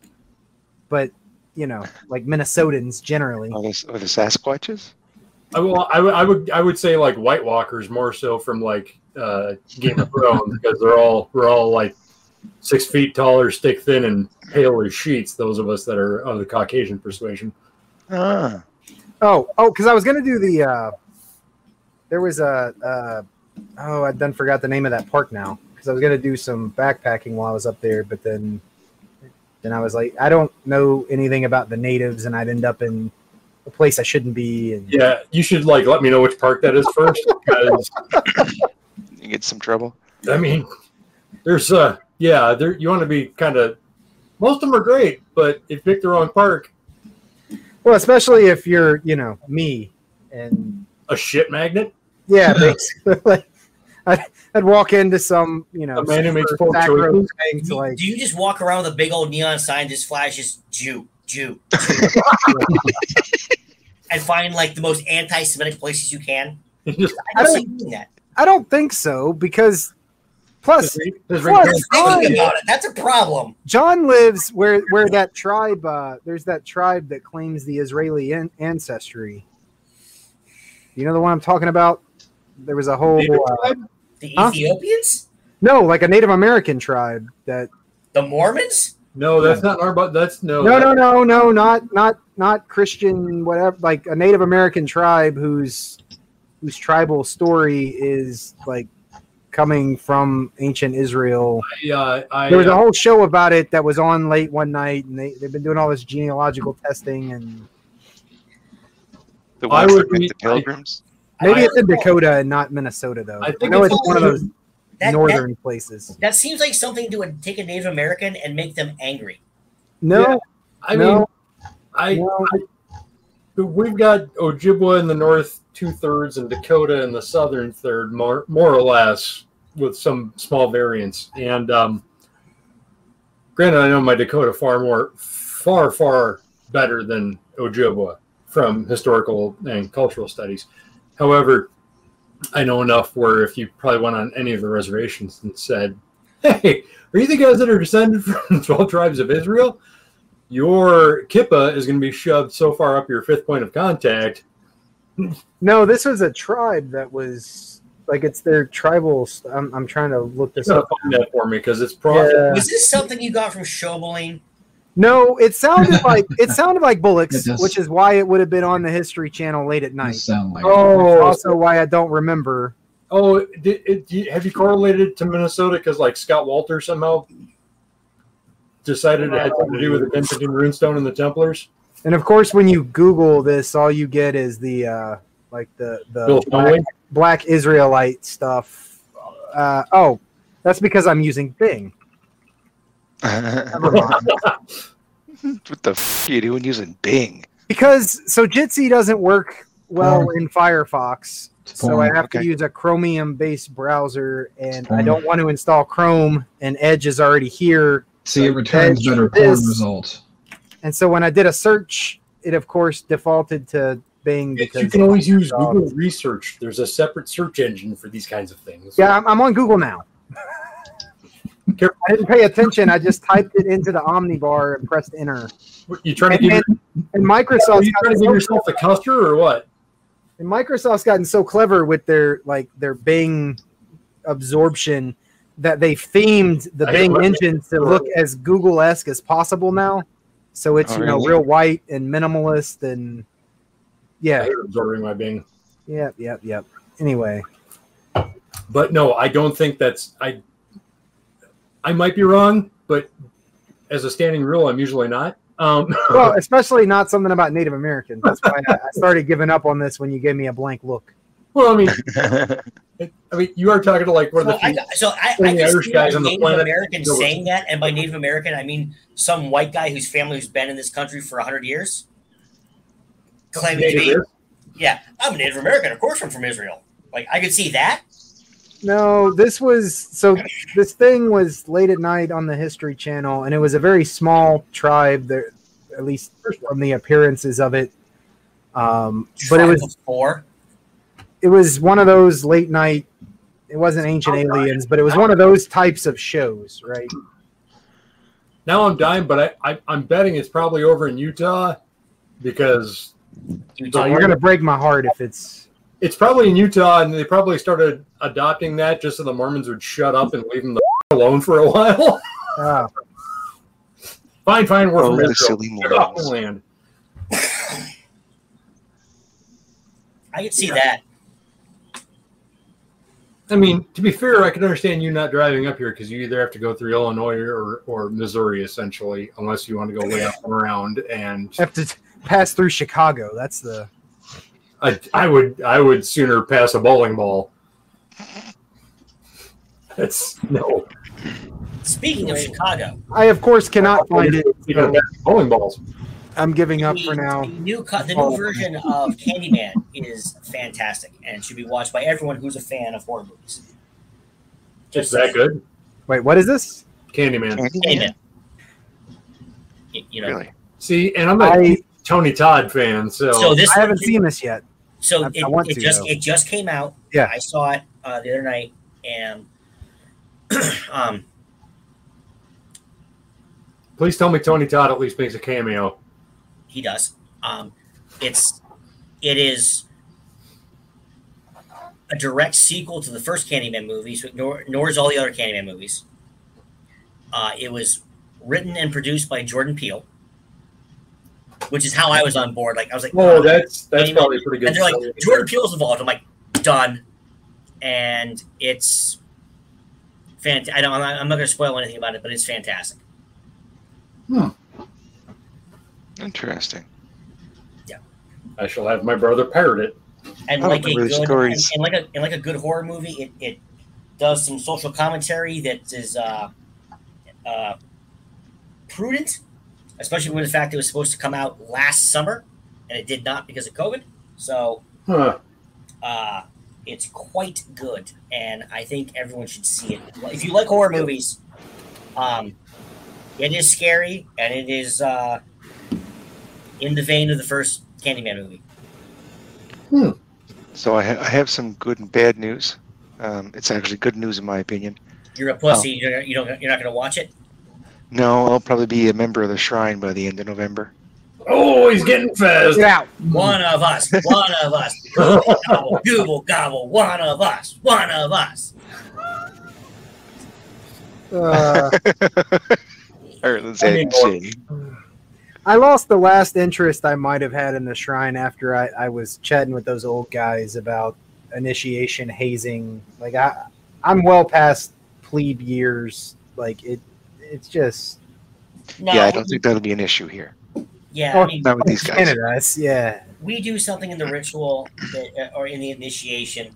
But, you know, like Minnesotans generally. Or the, the Sasquatches? I, well, I, I, would, I would say like White Walkers more so from like uh, Game of Thrones because they're all we're all like, six feet taller, stick thin, and pale as sheets. Those of us that are of the Caucasian persuasion. Ah. Oh, oh, because I was going to do the. Uh, there was a. Uh, oh, I done forgot the name of that park now because I was going to do some backpacking while I was up there, but then, then I was like, I don't know anything about the natives, and I'd end up in a place I shouldn't be. And yeah, you should like let me know which park that is first because you get some trouble. I mean, there's a. Uh, Yeah, you want to be kind of – most of them are great, but if you pick the wrong park. Well, especially if you're, you know, me and – a shit magnet? Yeah, basically. I'd, I'd walk into some, you know – a man who makes folk choices. Do, like, do you just walk around with a big old neon sign that just flashes, Jew, Jew, Jew. And find, like, the most anti-Semitic places you can? I don't, I don't, doing that. I don't think so because – Plus, there's plus John, about it. That's a problem. John lives where where that tribe, uh, there's that tribe that claims the Israeli an- ancestry. You know the one I'm talking about? There was a whole... Uh, the Ethiopians? Huh? No, like a Native American tribe. that. The Mormons? No, that's not our, but that's no. No, no, no, no, not not not Christian, whatever. Like a Native American tribe whose whose tribal story is like coming from ancient Israel. I, uh, I, there was a whole show about it that was on late one night, and they they've been doing all this genealogical testing and. The ones that make the pilgrims. Maybe it's in Dakota and not Minnesota, though. I think I it's, it's one of those that, northern that, places. That seems like something to would take a Native American and make them angry. No, yeah. I no, mean, I, no. I we've got Ojibwa in the north two thirds and Dakota in the southern third, more, more or less, with some small variance. And um, granted, I know my Dakota far more, far far better than Ojibwa from historical and cultural studies. However, I know enough where if you probably went on any of the reservations and said, hey, are you the guys that are descended from the twelve tribes of Israel? Your kippah is going to be shoved so far up your fifth point of contact. No, this was a tribe that was, like, it's their tribal. I'm, I'm trying to look this up. Find that for me because it's probably. Yeah. Was this something you got from shoveling? No, it sounded like it sounded like bullocks, which is why it would have been on the History Channel late at night. Like oh, also why I don't remember. Oh, did, it, have you correlated to Minnesota because like Scott Walter somehow decided it had something to do with the Benedictine runestone and the Templars? And of course, when you Google this, all you get is the uh, like the the black, black Israelite stuff. Uh, oh, that's because I'm using Bing. What the f are you doing using Bing? Because so Jitsi doesn't work well porn. in Firefox, it's so porn. I have okay. to use a Chromium-based browser, and I don't want to install Chrome, and Edge is already here. See, so it returns Edge better porn results. And so when I did a search, it of course defaulted to Bing. Because you can always use Google Research. There's a separate search engine for these kinds of things. Yeah, I'm, I'm on Google now. I didn't pay attention. I just typed it into the Omnibar and pressed enter. You trying to and, give and, and Microsoft's you trying to give so yourself a customer or what? And Microsoft's gotten so clever with their like their Bing absorption that they themed the I Bing engine to look as Google-esque as possible now. So it's oh, you know really? real white and minimalist and yeah. You're absorbing my Bing. Yep, yep, yep. Anyway, but no, I don't think that's I. I might be wrong, but as a standing rule, I'm usually not. Um, well, especially not something about Native Americans. That's why I started giving up on this when you gave me a blank look. Well, I mean, I mean, you are talking to like one so of the few I, so I, I just Irish guys on the Native planet. American saying that, and by Native American, I mean some white guy whose family has been in this country for a hundred years, claiming to be, yeah, I'm a Native American. Of course, I'm from Israel. Like I could see that. No, this was so. This thing was late at night on the History Channel, and it was a very small tribe. There, at least from the appearances of it. Um, but it was four. It was one of those late night. It wasn't Ancient Aliens, but it was one of those types of shows, right? Now I'm dying, but I, I I'm betting it's probably over in Utah because Utah, you're gonna break my heart if it's. It's probably in Utah, and they probably started adopting that just so the Mormons would shut up and leave them the f- alone for a while. uh, fine, fine, we're oh, from land. I could see yeah. that. I mean, to be fair, I can understand you not driving up here because you either have to go through Illinois or, or Missouri, essentially, unless you want to go way up and around and have to pass through Chicago. That's the. I, I would I would sooner pass a bowling ball. That's no. Speaking of Chicago, I of course cannot find it. So bowling balls. I'm giving up the, for now. The new co- the new version of Candyman is fantastic and should be watched by everyone who's a fan of horror movies. Just is that saying. Good? Wait, what is this? Candyman. Candyman. You, you know. Really? See, and I'm not I, Tony Todd fan, so, so this I haven't one, seen this yet. So I, it, I want it to, just though. It just came out. Yeah, I saw it uh, the other night, and um, please tell me Tony Todd at least makes a cameo. He does. Um, it's it is a direct sequel to the first Candyman movie, so ignore, ignores all the other Candyman movies. Uh, it was written and produced by Jordan Peele, which is how I was on board. Like I was like, oh, oh that's that's and, probably pretty good. And they're like, Jordan Peele's involved. I'm like, done. And it's fantastic. I don't. I'm not, I'm not going to spoil anything about it, but it's fantastic. Hmm. Interesting. Yeah. I shall have my brother parrot it. And like a good, and, and like a and like a good horror movie, it, it does some social commentary that is uh, uh, prudent, especially with the fact it was supposed to come out last summer and it did not because of COVID. So huh. uh, it's quite good, and I think everyone should see it. If you like horror movies, um, it is scary and it is uh, in the vein of the first Candyman movie. Hmm. So I, ha- I have some good and bad news. Um, it's actually good news in my opinion. You're a pussy. Oh. You don't. You're not going to watch it. No, I'll probably be a member of the Shrine by the end of November. Oh, he's getting fast. Get out. One of us. One of us. Gobble, gobble, gobble. One of us. One of us. Uh, All right, let's I see. I lost the last interest I might have had in the Shrine after I, I was chatting with those old guys about initiation, hazing. Like I, I'm well past plebe years. Like it, it's just. No, yeah, I don't think that'll be an issue here. Yeah, oh, I mean, not with these guys. Us, yeah, we do something in the ritual that, or in the initiation,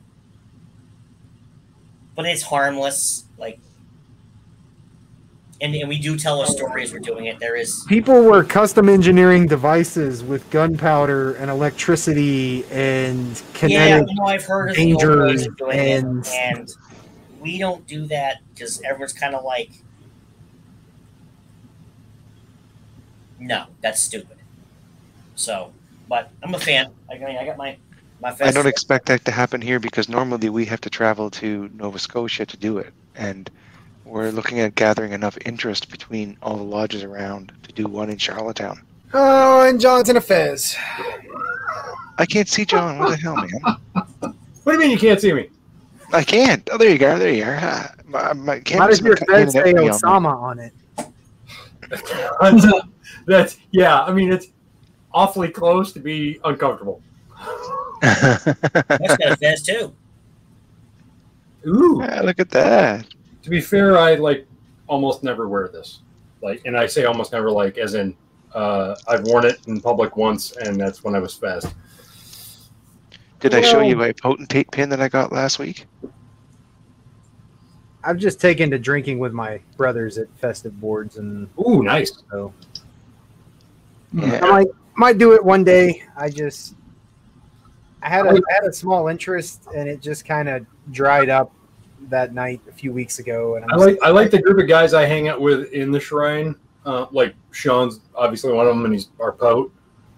but it's harmless. Like. And, and we do tell a story as we're doing it. There is people were custom engineering devices with gunpowder and electricity and kinetic yeah, no, I've heard of dangers of doing and... it, and we don't do that because everyone's kind of like, no, that's stupid. So, but I'm a fan. I mean, I got my my. Fest I don't expect that to happen here because normally we have to travel to Nova Scotia to do it, and. We're looking at gathering enough interest between all the lodges around to do one in Charlottetown. Oh, and John's in a fez. I can't see John. What the hell, man? What do you mean you can't see me? I can't. Oh, there you go. There you are. My, my How does your fez say Osama on it? on it? That's yeah. I mean, it's awfully close to be uncomfortable. That's got a fez too. Ooh! Yeah, look at that. To be fair, I like almost never wear this. Like, and I say almost never, like as in uh, I've worn it in public once, and that's when I was fast. Did well, I show you my potentate pin that I got last week? I've just taken to drinking with my brothers at festive boards, and ooh, nice. So yeah. I might, might do it one day. I just I had a I had a small interest, and it just kind of dried up. That night a few weeks ago, and I'm I like I like the group of guys I hang out with in the Shrine. Uh, like Sean's obviously one of them, and he's our pote.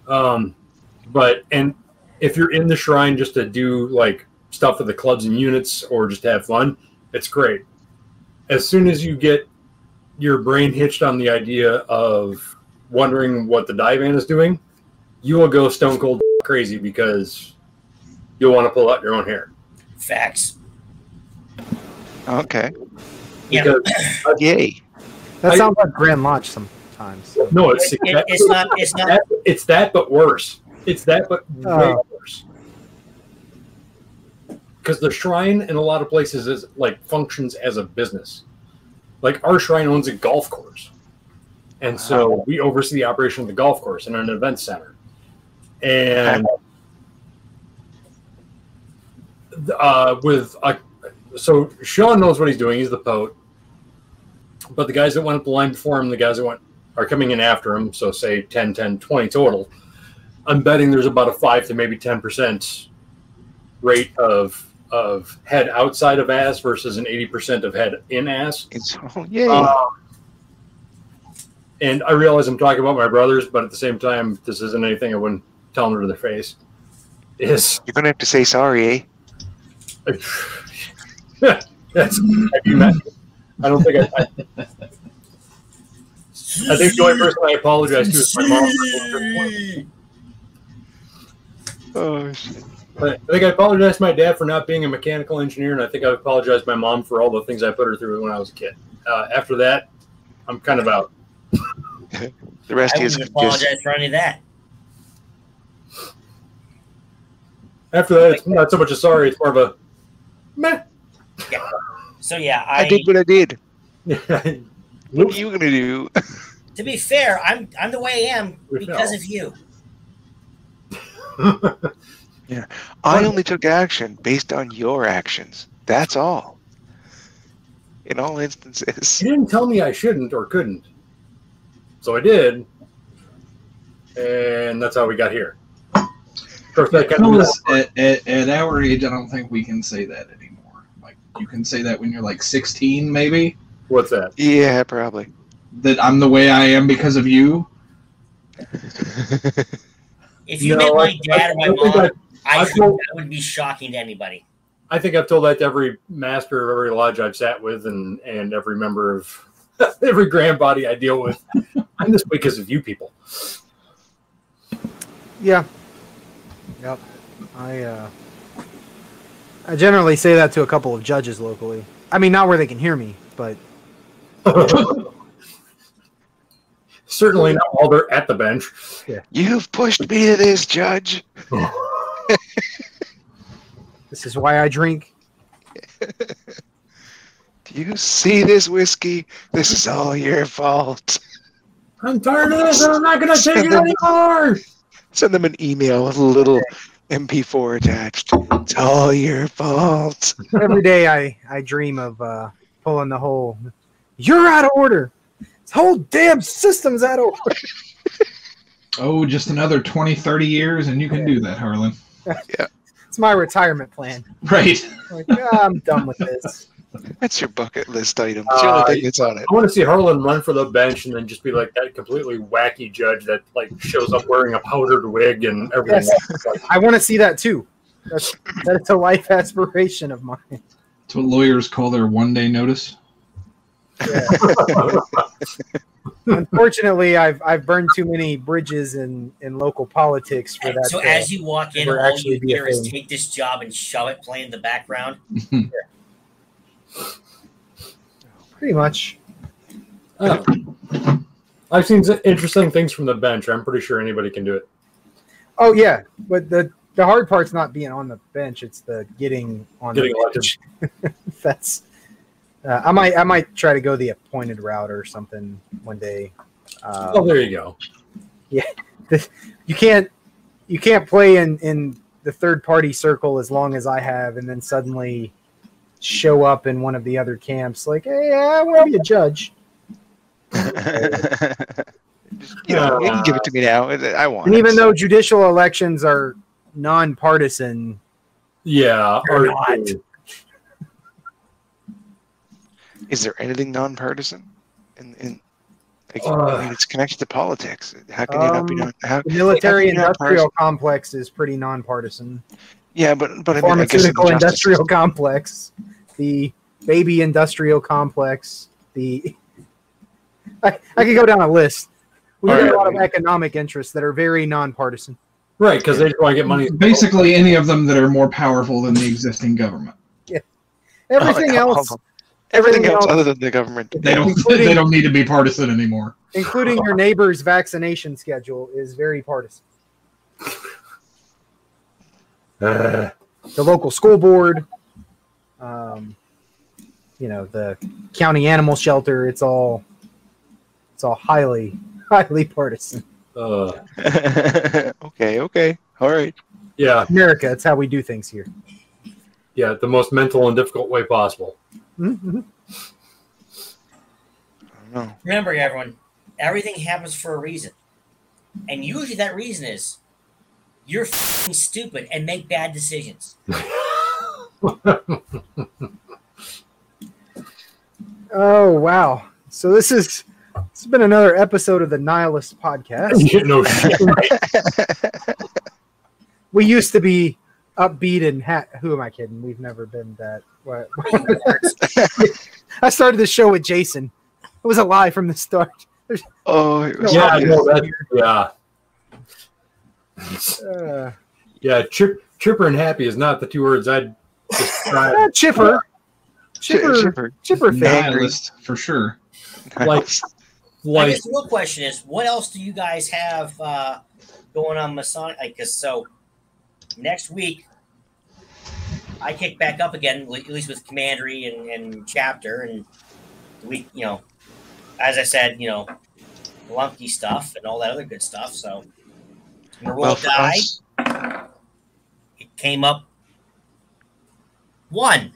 Um, but and if you're in the Shrine just to do like stuff with the clubs and units or just to have fun, it's great. As soon as you get your brain hitched on the idea of wondering what the divan is doing, you will go stone cold crazy because you'll want to pull out your own hair. Facts. Okay. Yeah. Uh, yay. That sounds I, like Grand Lodge sometimes. So. No, it's it, it, it's not. It's not. That, it's that, but worse. It's that, but uh, way worse. Because the Shrine in a lot of places is like functions as a business. Like our Shrine owns a golf course, and wow. so we oversee the operation of the golf course and an event center, and uh, with a. So Sean knows what he's doing. He's the poet. But the guys that went up the line before him, the guys that went are coming in after him, so say ten, ten, twenty total, I'm betting there's about a five to maybe ten percent rate of of head outside of ass versus an eighty percent of head in ass. It's, oh, yay. Uh, and I realize I'm talking about my brothers, but at the same time, this isn't anything I wouldn't tell them to their face. Is You're going to have to say sorry, eh? I, That's, have you met? I don't think I. I, I think the only person I apologize to is my mom. Oh shit! I think I apologized to my dad for not being a mechanical engineer, and I think I apologized to my mom for all the things I put her through when I was a kid. Uh, after that, I'm kind of out. The rest I is just apologize for any of that. After that, it's not so much a sorry; it's more of a meh. Yeah. So yeah, I, I did what I did. What are you gonna do? To be fair, I'm I'm the way I am because of you. Yeah, I only took action based on your actions. That's all. In all instances, you didn't tell me I shouldn't or couldn't, so I did, and that's how we got here. At, at, at our age, I don't think we can say that anymore. Like, you can say that when you're like sixteen, maybe. What's that? Yeah, probably. That I'm the way I am because of you. If you no, met my dad I, or my I mom, I, I, I think told, that would be shocking to anybody. I think I've told that to every master of every lodge I've sat with, and and every member of every grand body I deal with. I'm this way because of you people. Yeah. Yep, I uh, I generally say that to a couple of judges locally. I mean, not where they can hear me, but certainly not while they're at the bench. Yeah. You've pushed me to this, Judge. This is why I drink. Do you see this whiskey? This is all your fault. I'm tired of this, and I'm not going to take it anymore. Send them an email with a little M P four attached. It's all your fault. Every day I, I dream of uh, pulling the whole, you're out of order. This whole damn system's out of order. Oh, just another twenty, thirty years, and you can yeah. do that, Harlan. Yeah. It's my retirement plan. Right. Like, oh, I'm done with this. That's your bucket list item. It's the only thing that's on it. I want to see Harlan run for the bench and then just be like that completely wacky judge that like shows up wearing a powdered wig and everything. Yes. Like, I want to see that too. That's that's a life aspiration of mine. That's what lawyers call their one-day notice. Yeah. Unfortunately, I've I've burned too many bridges in, in local politics for that. So to, as you walk in, all you hear is thing. Take this job and shove it, play in the background. Yeah. Pretty much. Oh. I've seen interesting things from the bench. I'm pretty sure anybody can do it. Oh yeah, but the, the hard part's not being on the bench; it's the getting on getting the bench. That's. Uh, I might I might try to go the appointed route or something one day. Um, oh, there you go. Yeah, you can't you can't play in, in the third party circle as long as I have, and then suddenly show up in one of the other camps like, hey, I want to be a judge. You know, you can give it to me now. I want and it. Even though judicial elections are nonpartisan, yeah, or not. Is there anything nonpartisan? And in, in, uh, I mean, it's connected to politics. How can um, you not be non? How, the military-industrial complex is pretty nonpartisan. Yeah, but but I mean, I guess the pharmaceutical-industrial complex, the baby-industrial complex, the I, I could go down a list. We have right, a lot of economic interests that are very nonpartisan. Right, because they just want to get money. Basically, any of them that are more powerful than the existing government. Yeah, everything oh, else. Everything, Everything else, else other than the government. They don't they don't need to be partisan anymore. Including your neighbor's vaccination schedule is very partisan. Uh, the local school board, um, you know, the county animal shelter, it's all it's all highly, highly partisan. Uh, okay, okay. All right. Yeah. America, it's how we do things here. Yeah, the most mental and difficult way possible. Mm-hmm. I don't know. Remember, everyone, everything happens for a reason, and usually that reason is you're f***ing stupid and make bad decisions. Oh wow! So this is it's been another episode of the Nihilist Podcast. No shit, right? We used to be upbeat and ha- who am I kidding? We've never been that. What? I started this show with Jason. It was a lie from the start. There's oh, it was yeah, no, that, yeah, uh, yeah. Chip, chipper and happy is not the two words I'd describe. Uh, chipper, chipper, chipper, chipper, chipper, nihilist for sure. Like, Like, I guess the real question is, what else do you guys have uh, going on Masonic? I guess so. Next week, I kick back up again, at least with commandery and, and chapter, and the week, you know, as I said, you know, gołąbki stuff and all that other good stuff. So, the roll well, die, us. It came up one,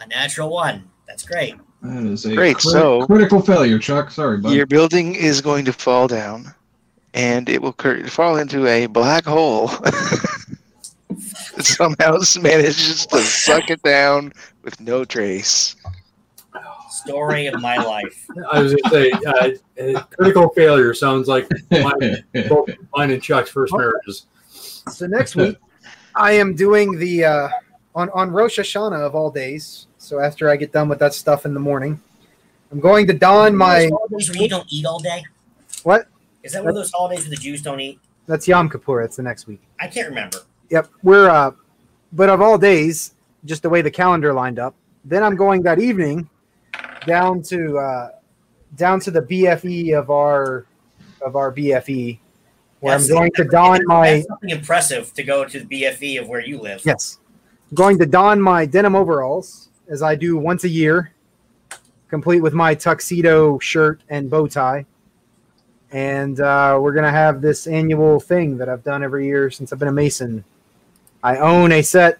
a natural one. That's great. That is a Great, crit- so critical failure, Chuck. Sorry, buddy. Your building is going to fall down, and it will cur- fall into a black hole. It somehow manages to suck it down with no trace. Story of my life. I was going to say, uh, critical failure sounds like mine, both mine and Chuck's first okay. marriages. So next week, I am doing the uh, on on Rosh Hashanah of all days. So after I get done with that stuff in the morning, I'm going to don my... Is that one of those holidays where you don't eat all day? What? Is that one of those holidays where the Jews don't eat? That's Yom Kippur. It's the next week. I can't remember. Yep. We're, uh, but of all days, just the way the calendar lined up, then I'm going that evening down to uh, down to the B F E of our of our B F E, where that's I'm going to don my... That's something impressive to go to the B F E of where you live. Yes. I'm going to don my denim overalls, as I do once a year, complete with my tuxedo shirt and bow tie. And uh, we're going to have this annual thing that I've done every year since I've been a Mason. I own a set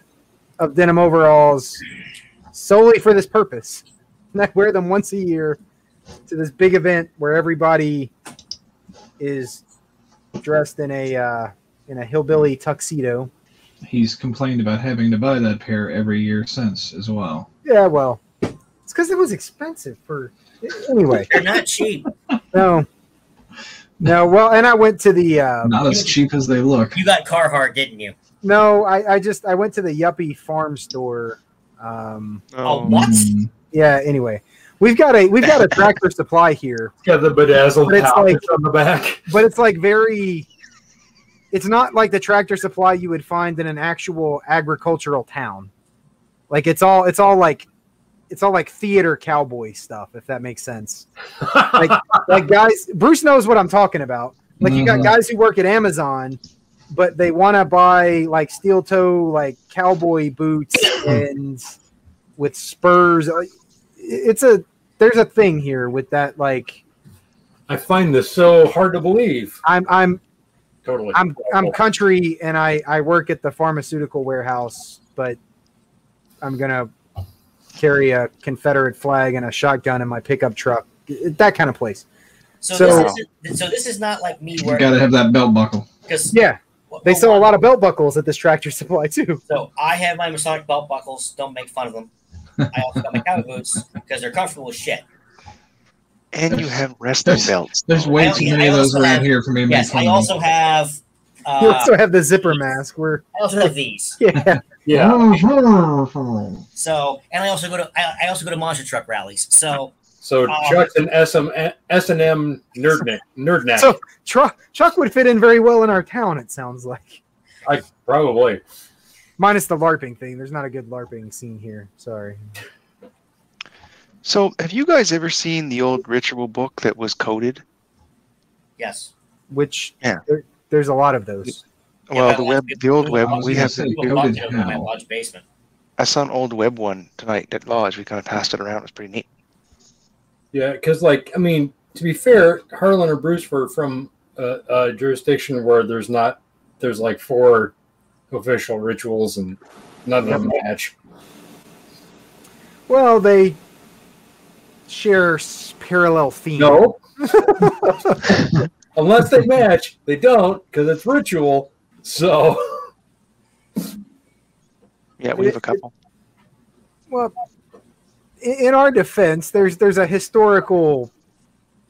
of denim overalls solely for this purpose. And I wear them once a year to this big event where everybody is dressed in a uh, in a hillbilly tuxedo. He's complained about having to buy that pair every year since as well. Yeah, well, it's because it was expensive for anyway. They're not cheap. No, no. Well, and I went to the uh, not as cheap as they look. You got Carhartt, didn't you? No, I, I just I went to the yuppie farm store. Um, oh, what? Yeah. Anyway, we've got a we've got a Tractor Supply here. It's got the bedazzled pouch on the back, but it's like very. It's not like the Tractor Supply you would find in an actual agricultural town. Like it's all, it's all like, it's all like theater cowboy stuff, if that makes sense. Like, like guys, Bruce knows what I'm talking about. Like you got guys who work at Amazon, but they want to buy like steel toe, like cowboy boots and with spurs. It's a, there's a thing here with that. Like, I find this so hard to believe. I'm, I'm, Totally. I'm I'm country and I, I work at the pharmaceutical warehouse, but I'm gonna carry a Confederate flag and a shotgun in my pickup truck. That kind of place. So, so this is so this is not like me. You gotta have that belt buckle. Yeah, they sell a lot of belt buckles at this Tractor Supply too. So I have my Masonic belt buckles. Don't make fun of them. I also got my cowboy boots because they're comfortable as shit. And there's, you have wrestling there's, belts. There's way too many of those around have, here for me. Yes, I also have. Uh, you also have the zipper mask. Where I also have these. Yeah, yeah. So, and I also go to I, I also go to monster truck rallies. So, so um, Chuck's an S and M nerd nerd. So Chuck Chuck would fit in very well in our town. It sounds like. I probably. Minus the LARPing thing. There's not a good LARPing scene here. Sorry. So, have you guys ever seen the old ritual book that was coded? Yes. Which yeah. there, there's a lot of those. Yeah, well, the web, the old web, we have the coded now. My lodge basement. I saw an old web one tonight at lodge. We kind of passed it around. It was pretty neat. Yeah, because like I mean, to be fair, Harlan or Bruce were from uh, a jurisdiction where there's not there's like four official rituals and none of them match. Well, they. Share parallel themes. No, unless they match, they don't because it's ritual. So, yeah, we have a couple. Well, in our defense, there's there's a historical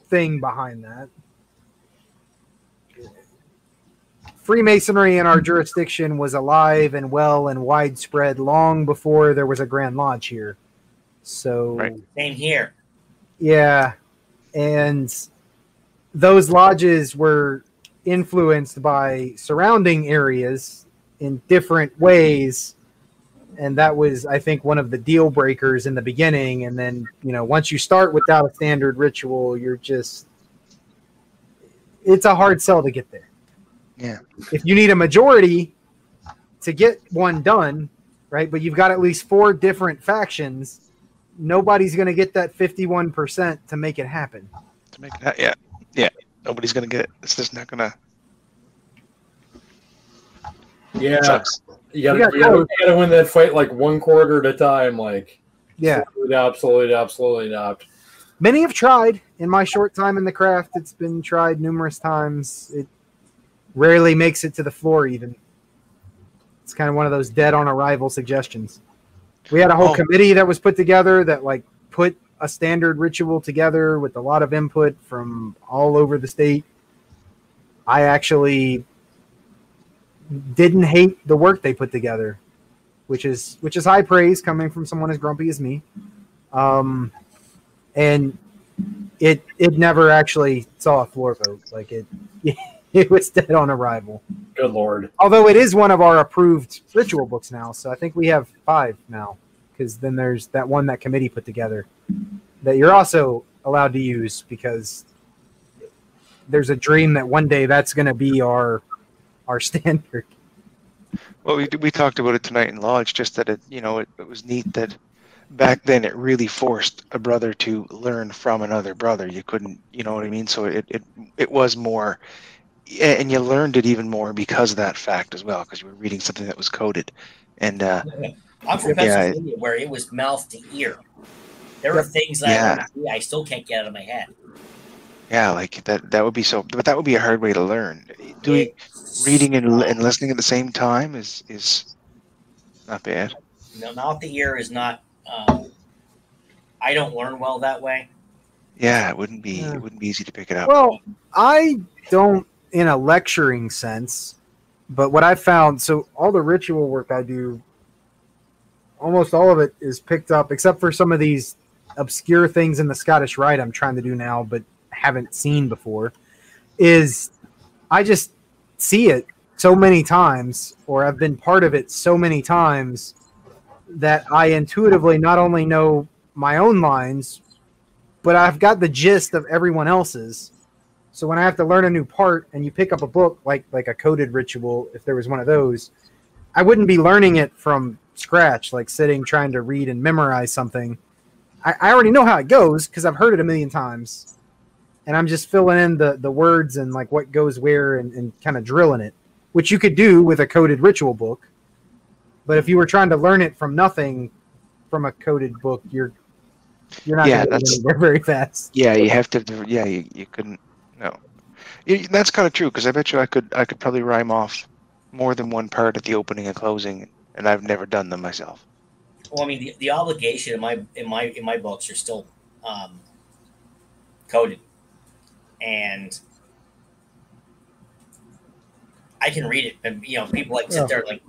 thing behind that. Freemasonry in our jurisdiction was alive and well and widespread long before there was a Grand Lodge here. So, right. Same here. Yeah, and those lodges were influenced by surrounding areas in different ways, and that was, I think, one of the deal breakers in the beginning. And then, you know, once you start without a standard ritual, you're just it's a hard sell to get there. Yeah. If you need a majority to get one done, right, but you've got at least four different factions, nobody's going to get that fifty-one percent to make it happen. To make it, yeah, yeah. Nobody's going to get it. It's just not going to. Yeah, you got to win that fight like one quarter at a time. Like, yeah, absolutely, absolutely, absolutely not. Many have tried. In my short time in the craft, it's been tried numerous times. It rarely makes it to the floor, even. It's kind of one of those dead on arrival suggestions. We had a whole oh. committee that was put together that like put a standard ritual together with a lot of input from all over the state. I actually didn't hate the work they put together, which is which is high praise coming from someone as grumpy as me. Um, and it it never actually saw a floor vote. Like it it was dead on arrival. Good Lord. Although it is one of our approved ritual books now, so I think we have five now, because then there's that one that committee put together that you're also allowed to use, because there's a dream that one day that's going to be our our standard. Well, we we talked about it tonight in Lodge, just that it, you know, it, it was neat that back then it really forced a brother to learn from another brother. You couldn't, you know what I mean? So it, it, it was more, and you learned it even more because of that fact as well, because you were reading something that was coded. And uh, I'm from Pennsylvania, yeah, where it was mouth to ear. There are things that yeah. I, I still can't get out of my head. Yeah, like that, that would be so, but that would be a hard way to learn. Doing it's, reading and, and listening at the same time is, is not bad. No, mouth to ear is not, um, I don't learn well that way. Yeah, it wouldn't be, yeah. it wouldn't be easy to pick it up. Well, I don't in a lecturing sense, but what I found, so all the ritual work I do, almost all of it is picked up, except for some of these obscure things in the Scottish Rite I'm trying to do now, but haven't seen before, is I just see it so many times, or I've been part of it so many times, that I intuitively not only know my own lines, but I've got the gist of everyone else's. So when I have to learn a new part, and you pick up a book like like a coded ritual, if there was one of those, I wouldn't be learning it from scratch, like sitting trying to read and memorize something. I, I already know how it goes because I've heard it a million times. And I'm just filling in the, the words and like what goes where and, and kind of drilling it, which you could do with a coded ritual book. But if you were trying to learn it from nothing from a coded book, you're you're not yeah, going to learn very fast. Yeah, you have to. Yeah, you, you couldn't. No, it, that's kind of true, because I bet you I could I could probably rhyme off more than one part at the opening and closing, and I've never done them myself. Well, I mean, the, the obligation in my in my in my books are still um, coded. And I can read it, and you know, people like sit there like,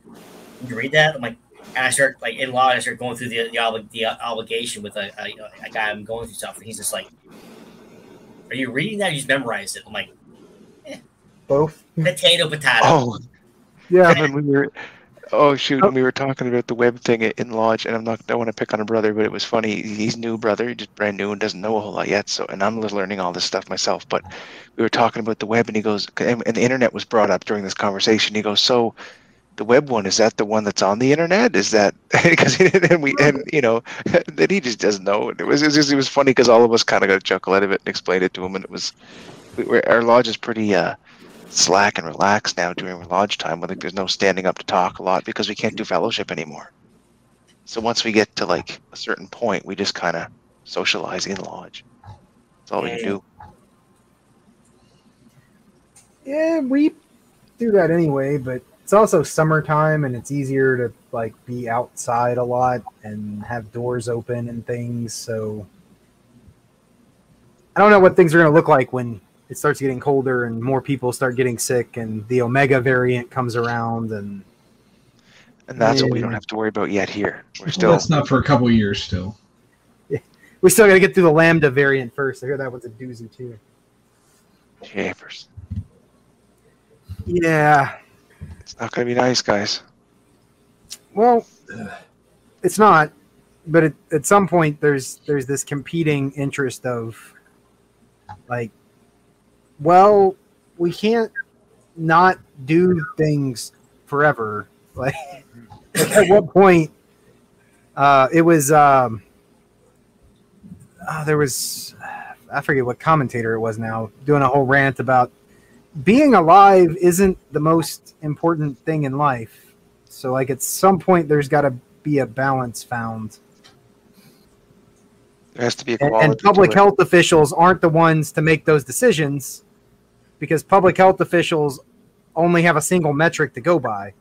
"You read that?" I'm like, and I start like in law, I start going through the the, obli- the obligation with a, a, a guy I'm going through stuff, and he's just like, "Are you reading that? You just memorized it." I'm like, eh. "Both potato, potato." Oh, yeah. When we were, oh shoot, when we were talking about the web thing in Lodge, and I'm not, I want to pick on a brother, but it was funny. He's new brother, just brand new and doesn't know a whole lot yet. So, and I'm learning all this stuff myself. But we were talking about the web, and he goes, and the internet was brought up during this conversation. He goes, so the web one, is that the one that's on the internet? Is that because he didn't, and we, and you know, that he just doesn't know. And it was, it was, just, it was funny because all of us kind of got a chuckle out of it and explained it to him, and it was, we were, our Lodge is pretty. Uh, slack and relax now during Lodge time. I think there's no standing up to talk a lot because we can't do fellowship anymore. So once we get to like a certain point, we just kind of socialize in Lodge. That's all we can do. Yeah, we do that anyway, but it's also summertime and it's easier to like be outside a lot and have doors open and things. So I don't know what things are going to look like when it starts getting colder and more people start getting sick and the Omega variant comes around. And and that's yeah. what we don't have to worry about yet here. We're still, well, that's not for a couple of years still. Yeah. We still got to get through the Lambda variant first. I hear that one's a doozy too. Japers. Yeah. It's not going to be nice, guys. Well, it's not. But it, at some point there's there's this competing interest of like, well, we can't not do things forever. Like, like at what point? Uh, it was um, oh, there was I forget what commentator it was now doing a whole rant about being alive isn't the most important thing in life. So like at some point there's got to be a balance found. There has to be equality. And, and public health officials aren't the ones to make those decisions, because public health officials only have a single metric to go by.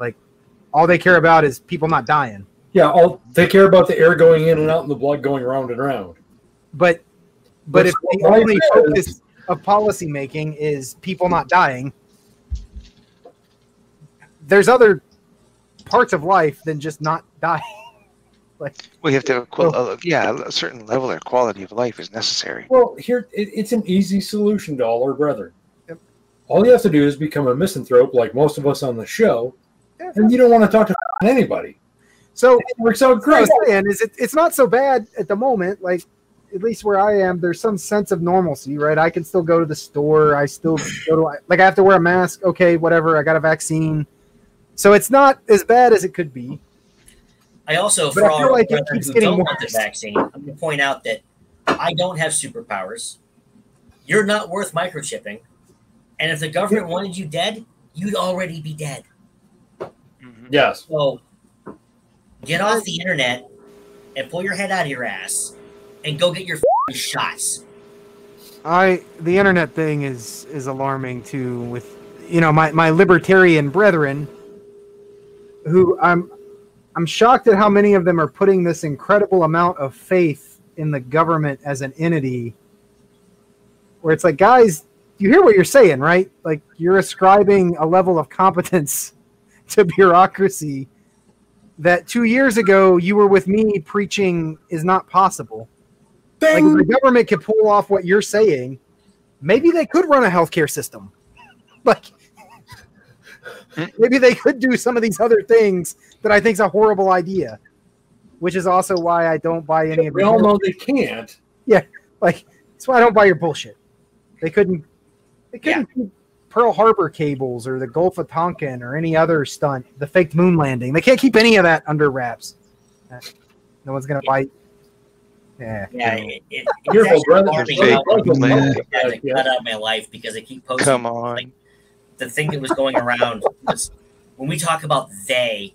Like all they care about is people not dying. Yeah, all they care about the air going in and out and the blood going round and round. But but That's if the only focus of policy making is people not dying, there's other parts of life than just not dying. Like, we have to have a, well, yeah, a certain level of quality of life is necessary. Well, here it, it's an easy solution to all our brethren. Yep. All you have to do is become a misanthrope, like most of us on the show, yeah. and you don't want to talk to anybody. So it works out great. And is it, it's not so bad at the moment. Like, at least where I am, there's some sense of normalcy, right? I can still go to the store. I still go to, like, I have to wear a mask. Okay, whatever. I got a vaccine. So it's not as bad as it could be. I also, but for I all like who don't want the vaccine, I'm going to point out that I don't have superpowers. You're not worth microchipping. And if the government yeah. wanted you dead, you'd already be dead. Mm-hmm. Yes. So get off the internet and pull your head out of your ass and go get your f- shots. I the internet thing is, is alarming, too, with, you know, my, my libertarian brethren who I'm... I'm shocked at how many of them are putting this incredible amount of faith in the government as an entity where it's like, guys, you hear what you're saying, right? Like, you're ascribing a level of competence to bureaucracy that two years ago you were with me preaching is not possible. Like, if the government could pull off what you're saying, maybe they could run a healthcare system. Like, maybe they could do some of these other things that I think is a horrible idea, which is also why I don't buy any of We all know they can't. Yeah, like that's why I don't buy your bullshit. They couldn't. They couldn't yeah. do Pearl Harbor cables or the Gulf of Tonkin or any other stunt. The faked moon landing. They can't keep any of that under wraps. No one's gonna yeah. bite. Yeah. Yeah. It, it, it's actually alarming how I cut out my life because I keep posting. Come on. Like, the thing that was going around was when we talk about they,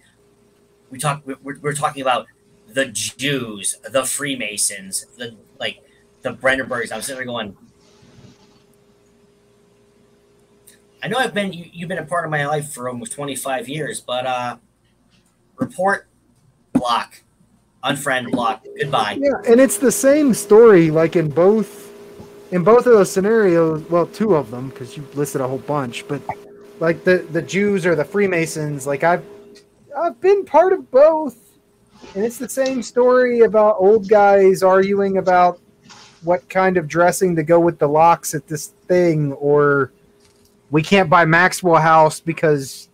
we talk we're, we're talking about the Jews, the Freemasons, the like the Brandenburgs. I'm sitting there going, I know I've been you, you've been a part of my life for almost twenty-five years, but uh, report, block, unfriend, block, goodbye. Yeah, and it's the same story, like in both. In both of those scenarios, well, two of them, because you listed a whole bunch, but like the, the Jews or the Freemasons, like I've I've been part of both. And it's the same story about old guys arguing about what kind of dressing to go with the locks at this thing, or we can't buy Maxwell House because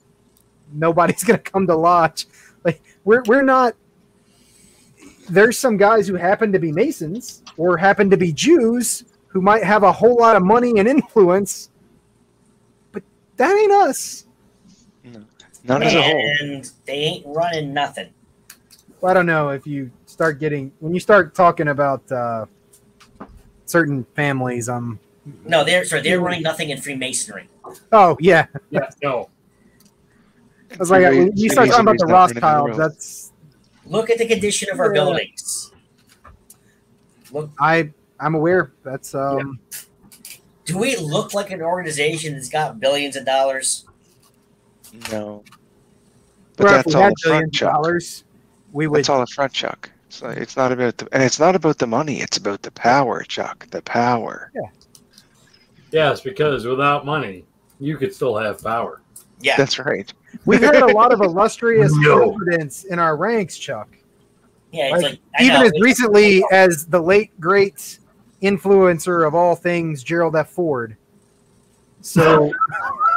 nobody's gonna come to lodge. Like we're we're not there's some guys who happen to be Masons or happen to be Jews who might have a whole lot of money and influence, but that ain't us. No, not as a whole. And they ain't running nothing. Well, I don't know if you start getting when you start talking about uh, certain families. Um, no, they're sorry, they're running nothing in Freemasonry. Oh yeah, yeah, no. I was like, when you start talking about the Rothschilds, that's look at the condition of our yeah. buildings. Look, I. I'm aware. That's um. Yeah. Do we look like an organization that's got billions of dollars? No. But well, that's all a front, Chuck. We would. That's all a front, Chuck. So it's not about the and it's not about the money. It's about the power, Chuck. The power. Yeah. Yes, because without money, you could still have power. Yeah, that's right. We've had a lot of illustrious no. confidence in our ranks, Chuck. Yeah, it's like, like, I even know, as it's recently like, as the late great influencer of all things, Gerald F. Ford. So,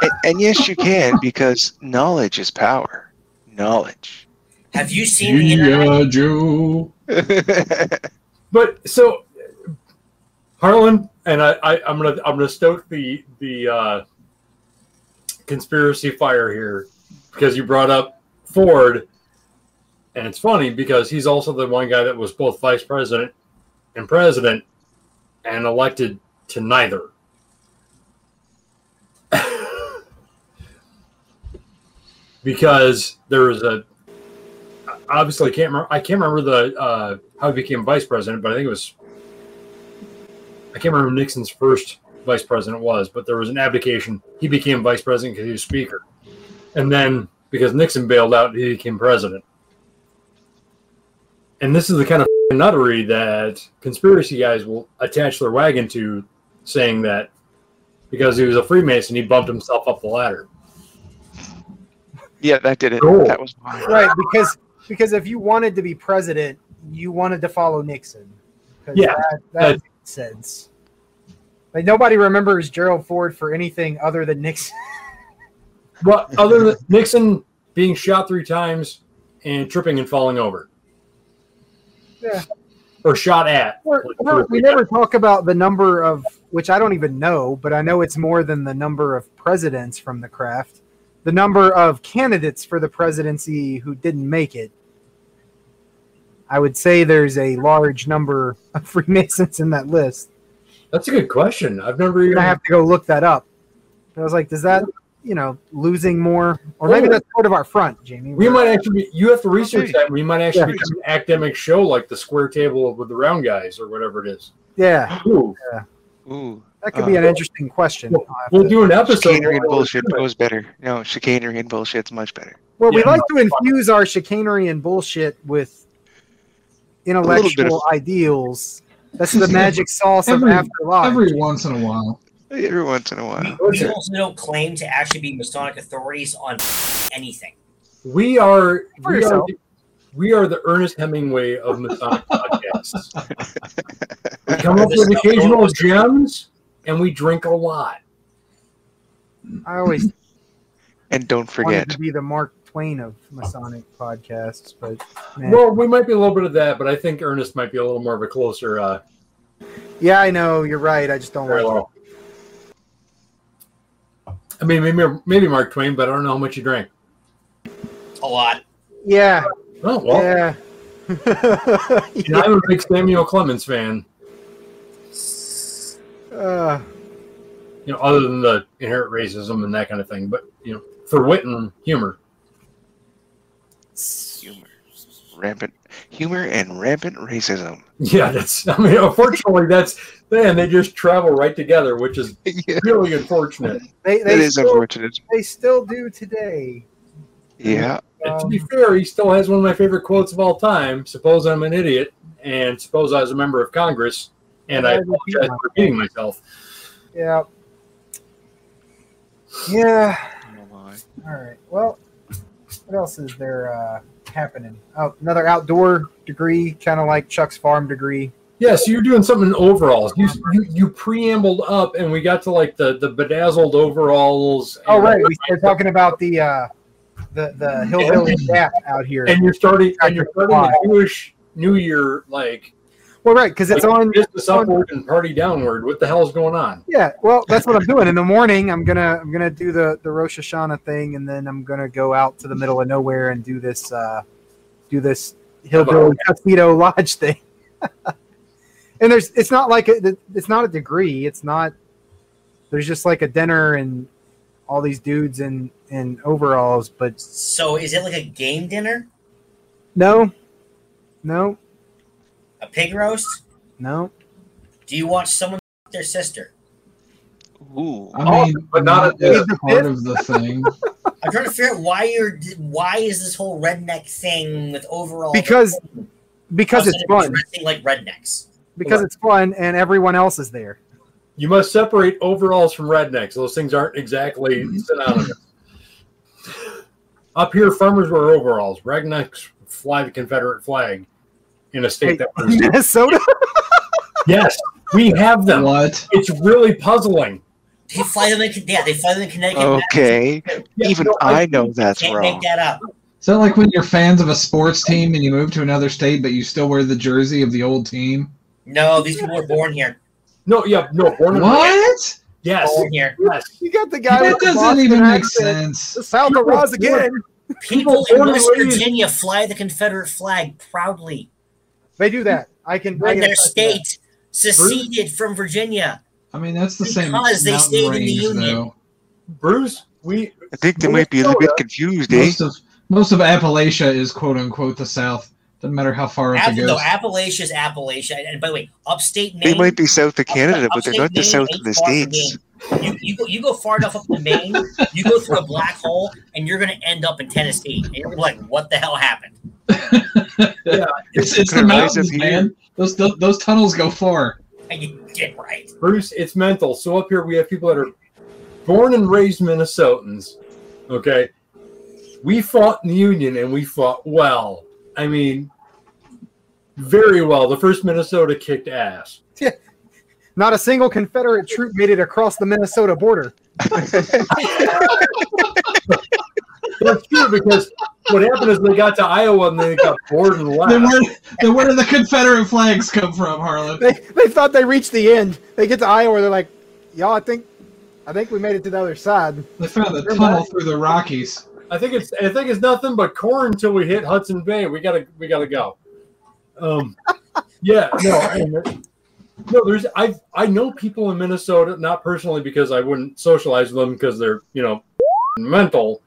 and, and yes, you can, because knowledge is power. Knowledge. Have you seen the internet? But so, Harlan, and I, I, I'm gonna I'm gonna stoke the the uh, conspiracy fire here because you brought up Ford, and it's funny because he's also the one guy that was both vice president and president, and elected to neither. Because there was a obviously I can't remember I can't remember the uh, how he became vice president, but I think it was. I can't remember who Nixon's first vice president was, but there was an abdication. He became vice president because he was speaker. And then because Nixon bailed out, he became president. And this is the kind of nuttery that conspiracy guys will attach their wagon to, saying that because he was a Freemason, he bumped himself up the ladder. Yeah, that did it. Cool. That was mine. Right, because, because if you wanted to be president, you wanted to follow Nixon. Yeah. That, that that, sense. Like nobody remembers Gerald Ford for anything other than Nixon. Well, other than Nixon being shot three times and tripping and falling over. Yeah. Or shot at. We're, we're, we never talk about the number of, which I don't even know, but I know it's more than the number of presidents from the craft, the number of candidates for the presidency who didn't make it. I would say there's a large number of Freemasons in that list. That's a good question. I've never even. I have to go look that up. I was like, does that, you know, losing more? Or maybe that's part of our front, Jamie. We might actually, you have to research that. We might actually become an academic show like the Square Table with the Round Guys or whatever it is. Yeah. Ooh. Yeah. Ooh. That could uh, be an interesting question. We'll, we'll do an episode. Chicanery and bullshit goes better. No, chicanery and bullshit's much better. Well, yeah, we like to infuse fun. our chicanery and bullshit with intellectual of, ideals. That's the magic sauce every, of After Lodge. Every once in a while. Every once in a while. We also don't claim to actually be Masonic authorities on anything. We are we are, we are the Ernest Hemingway of Masonic podcasts. We come up with occasional gems, and we drink a lot. I always and don't forget to be the Mark Twain of Masonic podcasts, but man. Well, we might be a little bit of that, but I think Ernest might be a little more of a closer. Uh, yeah, I know you're right. I just don't like it. I mean, maybe maybe Mark Twain, but I don't know how much you drank. A lot. Yeah. Oh well. Yeah. You know, I'm a big Samuel Clemens fan. Uh, you know, other than the inherent racism and that kind of thing, but you know, for wit and humor. Humor, rampant humor, and rampant racism. Yeah, that's. I mean, unfortunately, that's. Man, they just travel right together, which is yeah. really unfortunate. They, they it is still, unfortunate. They still do today. Yeah. Um, to be fair, he still has one of my favorite quotes of all time. Suppose I'm an idiot, and suppose I was a member of Congress, and I, I apologize for beating myself. Yeah. Yeah. All right. Well. What else is there uh, happening? Oh, another outdoor degree, kind of like Chuck's farm degree. Yeah, so you're doing something in overalls. You, you you preambled up, and we got to like the, the bedazzled overalls. Oh, right. We started talking about the uh, the the hillbilly gap out here. And you're starting and you're starting the Jewish New Year like. Well, right, because it's like on business upward and party downward. What the hell is going on? Yeah, well, that's what I'm doing. In the morning, I'm gonna I'm gonna do the, the Rosh Hashanah thing, and then I'm gonna go out to the middle of nowhere and do this uh, do this hillbilly tuxedo lodge thing. And there's it's not like a, it's not a degree. It's not there's just like a dinner and all these dudes in in overalls. But so is it like a game dinner? No, no. A pig roast? No. Do you want someone to fuck their sister? Ooh. I mean, oh, but not as part of the thing. I'm trying to figure out why you're why is this whole redneck thing with overall because because it's fun. Like rednecks. Because what? It's fun and everyone else is there. You must separate overalls from rednecks. Those things aren't exactly synonymous. Up here, farmers wear overalls. Rednecks fly the Confederate flag. In a state Wait, that was Minnesota? Yes, we have them. What? It's really puzzling. They fly them in, yeah, they fly them in Connecticut. Okay. Yeah, even no, I know that's can't wrong. Make that up. Is that like when you're fans of a sports team and you move to another state, but you still wear the jersey of the old team? No, these people were born here. No, yeah, no. Born and what? Yes. Oh, here. Yes. You got the guy that with doesn't the even make accent. Sense. South of Ross again. People in West Virginia fly the Confederate flag proudly. They do that. I can. When their state that. seceded Bruce? from Virginia. I mean, that's the because same because they stayed range, in the Union. Though. Bruce, we. I think they might be a little bit confused, eh? Most of, most of Appalachia is quote unquote the South. Doesn't matter how far up it goes. No, Appalachia is Appalachia. And by the way, upstate Maine. They might be south of Canada, up, but they're not the south of the states. You, you, go, you go far enough up to Maine, you go through a black hole, and you're going to end up in Tennessee. And you're like, what the hell happened? Yeah, it's, it's, it's the mountains, man. Those, those, those tunnels go far. And you get right. Bruce, it's mental. So up here we have people that are born and raised Minnesotans. Okay? We fought in the Union, and we fought well. I mean, very well. The first Minnesota kicked ass. Yeah. Not a single Confederate troop made it across the Minnesota border. That's true, because what happened is they got to Iowa and they got bored and left. Then where, then where did the Confederate flags come from, Harlan? They, they thought they reached the end. They get to Iowa, they're like, y'all, I think I think we made it to the other side. They found a tunnel through the Rockies. I think it's I think it's nothing but corn until we hit Hudson Bay. We gotta we gotta go. Um, yeah, no, I, no. There's I I know people in Minnesota, not personally because I wouldn't socialize with them because they're you know mental.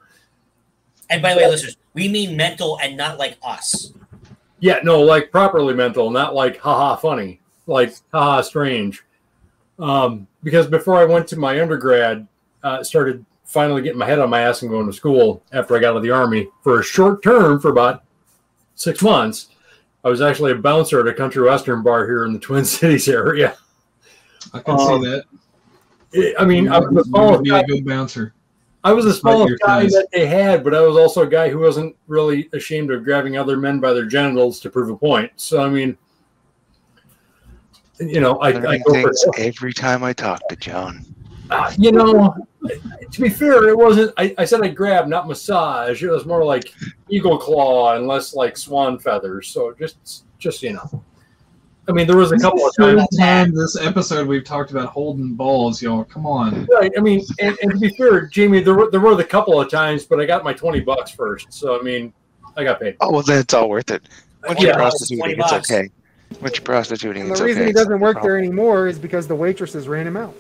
And by the way, listeners, we mean mental and not like us. Yeah, no, like properly mental, not like haha funny, like haha strange. Um, because before I went to my undergrad, uh, started. Finally getting my head on my ass and going to school after I got out of the Army for a short term for about six months. I was actually a bouncer at a country western bar here in the Twin Cities area. I can um, see that. It, I mean, you I was a small guy. A good bouncer. I was a small right guy that they had, but I was also a guy who wasn't really ashamed of grabbing other men by their genitals to prove a point. So, I mean, you know, I, I go for every time I talk to John. Uh, you know, to be fair, it wasn't. I, I said I grabbed, not massage. It was more like eagle claw and less like swan feathers. So just, just you know, I mean, there was a couple of times. Time this episode we've talked about holding balls, y'all. Come on. Right. I mean, and, and to be fair, Jamie, there were there were a couple of times, but I got my twenty bucks first. So I mean, I got paid. Oh well, then it's all worth it. Once yeah, you're prostituting, it's okay. Once you're prostituting, it's okay. The reason he doesn't work there anymore is because the waitresses ran him out.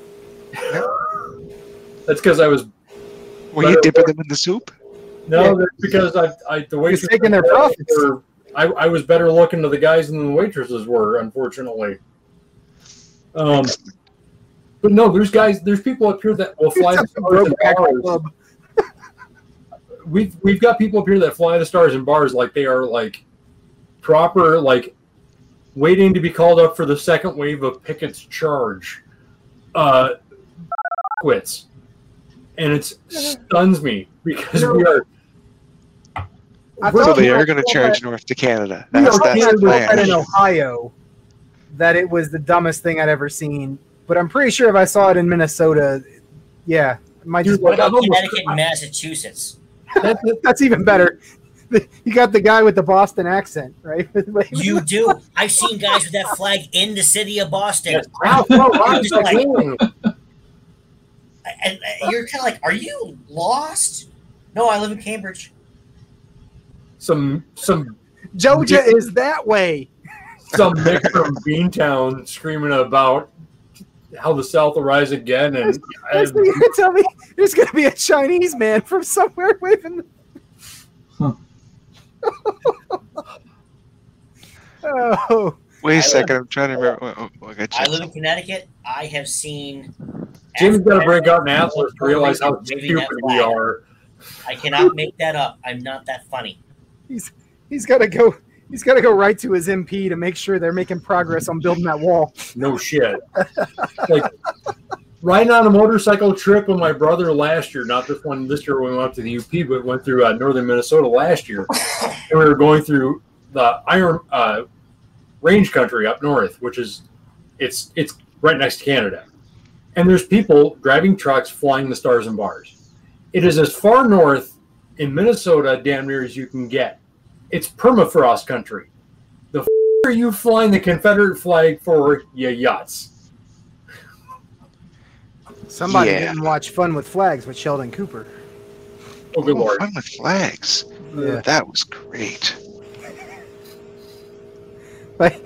That's because I was. Were you dipping them in the soup? No, yeah. because I, I the waitress taking their profits. Were, I, I was better looking to the guys than the waitresses were, unfortunately. Um, but no, there's guys, there's people up here that will fly the stars and bars. We've we've got people up here that fly the stars and bars like they are like proper, like waiting to be called up for the second wave of Pickett's charge. Uh. Quits, and it stuns me because we are. So they are going to charge north to Canada. That's, that's the plan. I read in Ohio that it was the dumbest thing I'd ever seen, but I'm pretty sure if I saw it in Minnesota, yeah, it might just. What about Connecticut and Massachusetts? That's, that's even better. You got the guy with the Boston accent, right? You do. I've seen guys with that flag in the city of Boston. Wow, and you're kind of like, are you lost? No, I live in Cambridge. Some some Georgia bean, is that way. Some Nick from Beantown screaming about how the South will rise again. And that's, that's and, you tell me there's going to be a Chinese man from somewhere waving. Huh. oh. Wait a second, I'm trying to remember. Oh, I, I live in Connecticut. I have seen. Jim's got to break out an atlas to realize how stupid we are. I cannot make that up. I'm not that funny. He's he's got to go. He's got to go right to his M P to make sure they're making progress on building that wall. No shit. Like riding on a motorcycle trip with my brother last year. Not this one. This year we went up to the U P, but went through uh, northern Minnesota last year, and we were going through the Iron. Uh, Range country up north, which is it's it's right next to Canada, and there's people driving trucks flying the stars and bars. It is as far north in Minnesota damn near as you can get. It's permafrost country. The f- are you flying the Confederate flag for your yachts? Somebody yeah. didn't watch Fun with Flags with Sheldon Cooper. Oh, good Lord. Fun with Flags. Yeah. That was great. Like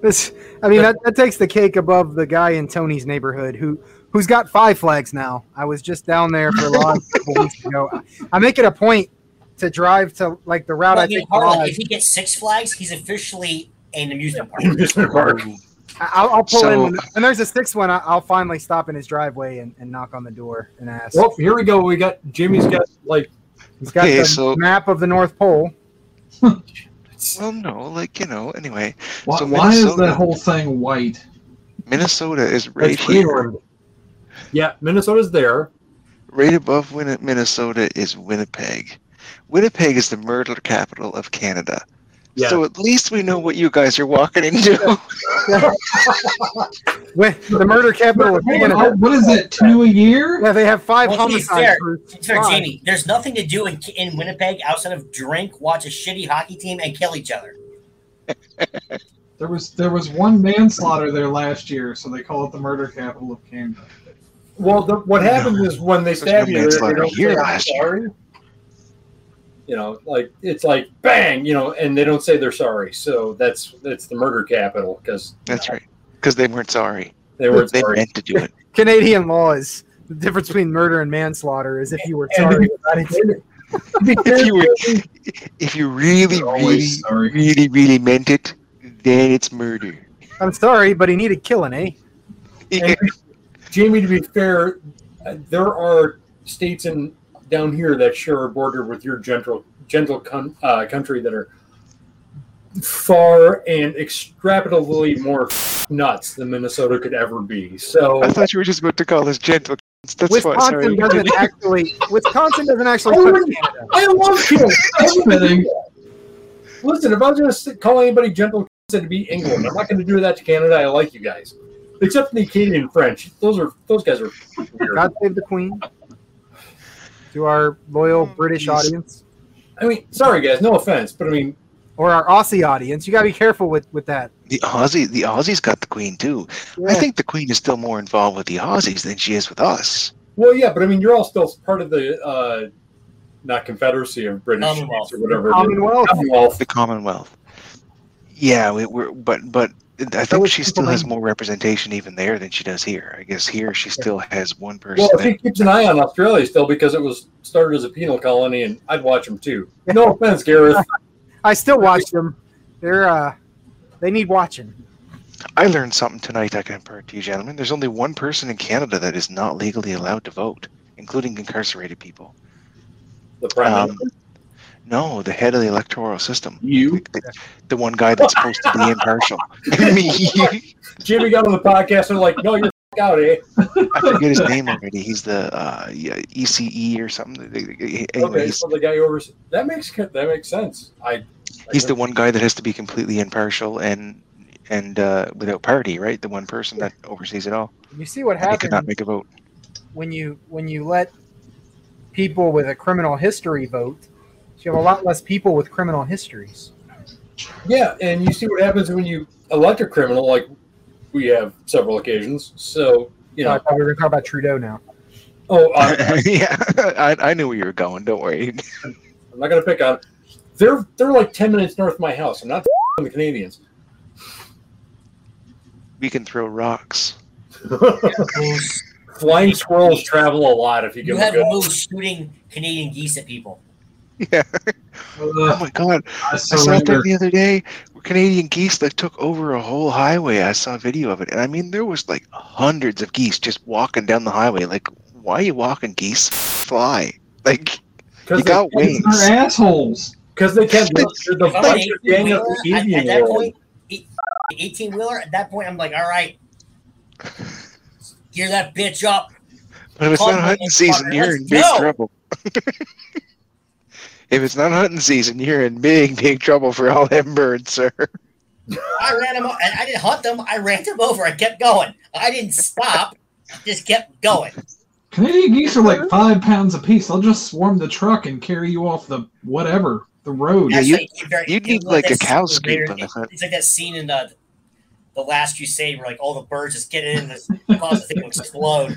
this, I mean, that, that takes the cake above the guy in Tony's neighborhood who, who's got five flags now. I was just down there for a lot of couple weeks ago. I, I make it a point to drive to like the route well, I think. Harlan, if he gets six flags, he's officially an amusement park. Amusement park. I'll, I'll pull so, in when, when there's a sixth one. I'll finally stop in his driveway and, and knock on the door and ask. Well, here we go. We got Jimmy's got like he's got okay, the so, map of the North Pole. Well, no, like you know. Anyway, why, so why is that whole thing white? Minnesota is right That's here. Weird. Yeah, Minnesota's there. Right above Win- Minnesota is Winnipeg. Winnipeg is the murder capital of Canada. Yeah. So at least we know what you guys are walking into. The murder capital of Canada. What is it, two a year? Yeah, they have five well, homicides. It's fair, Jamie. There's nothing to do in, in Winnipeg outside of drink, watch a shitty hockey team, and kill each other. There was there was one manslaughter there last year, so they call it the murder capital of Canada. Well, the, what happened no, is when they stab no you, they don't say, I'm sorry. Year. You know, like it's like bang, you know, and they don't say they're sorry. So that's that's the murder capital because that's you know, right because they weren't sorry. They weren't. They sorry. meant to do it. Canadian law is the difference between murder and manslaughter is if you were sorry. if you were, if you really, really, sorry. really, really meant it, then it's murder. I'm sorry, but he needed killing, eh? Yeah. And, Jamie, to be fair, there are states in. Down here that share a border with your gentle, gentle con, uh, country that are far and extravagantly more nuts than Minnesota could ever be. So I thought you were just about to call this gentle. That's Wisconsin what, doesn't actually. Wisconsin doesn't actually. I love you. Everything. Listen, if I was going to call anybody gentle, it'd be England. I'm not going to do that to Canada. I like you guys, except the Acadian French. Those are those guys are. Weird. God save the Queen. To our loyal British audience. I mean, sorry guys, no offense, but I mean, or our Aussie audience, you gotta be careful with, with that. The Aussie, the Aussies got the Queen too. Yeah. I think the Queen is still more involved with the Aussies than she is with us. Well, yeah, but I mean, you're all still part of the uh, not Confederacy of British Commonwealth. or whatever. Commonwealth. Commonwealth, the Commonwealth. Yeah, we, we're but but I think she still has more representation even there than she does here. I guess here she still has one person. Well, she keeps an eye on Australia still because it was started as a penal colony, and I'd watch them too. No offense, Gareth. I still watch them. They're uh, they need watching. I learned something tonight I can impart to you, gentlemen. There's only one person in Canada that is not legally allowed to vote, including incarcerated people. The prime um, minister. No, the head of the electoral system. You? The, the, the one guy that's supposed to be impartial. Me. Jimmy got on the podcast and like, no, you're out, eh? I forget his name already. He's the uh, E C E or something. Anyway, okay, so the guy over... That makes, that makes sense. I. I he's the one guy that has to be completely impartial and and uh, without party, right? The one person that oversees it all. You see what happens... He could not make a vote. When you, when you let people with a criminal history vote... You have a lot less people with criminal histories. Yeah, and you see what happens when you elect a criminal, like we have several occasions. So, you know. We're going to talk about Trudeau now. Oh, uh, yeah. I, I knew where you were going. Don't worry. I'm not going to pick on. They're, they're like ten minutes north of my house. I'm not the Canadians. We can throw rocks. Flying squirrels travel a lot if you give them a go. You have moves shooting Canadian geese at people. Yeah. Oh my God! I, I saw that the other day. Canadian geese that took over a whole highway. I saw a video of it, and I mean, there was like hundreds of geese just walking down the highway. Like, why are you walking? Geese fly. Like, you got wings. They're assholes. Because they kept the bunch of gang up the Indian at that point. Eighteen wheeler. At that point, I'm like, all right, gear that bitch up. But it's not hunting season. You're in big trouble. If it's not hunting season, you're in big, big trouble for all them birds, sir. I ran them, and I didn't hunt them. I ran them over. I kept going. I didn't stop. I just kept going. Canadian geese are like five pounds a piece. They'll just swarm the truck and carry you off the whatever the road. Yeah, you you need like, like a cow scoop. It's like that scene in the the Last Crusade where like all the birds just get in and cause the thing to explode.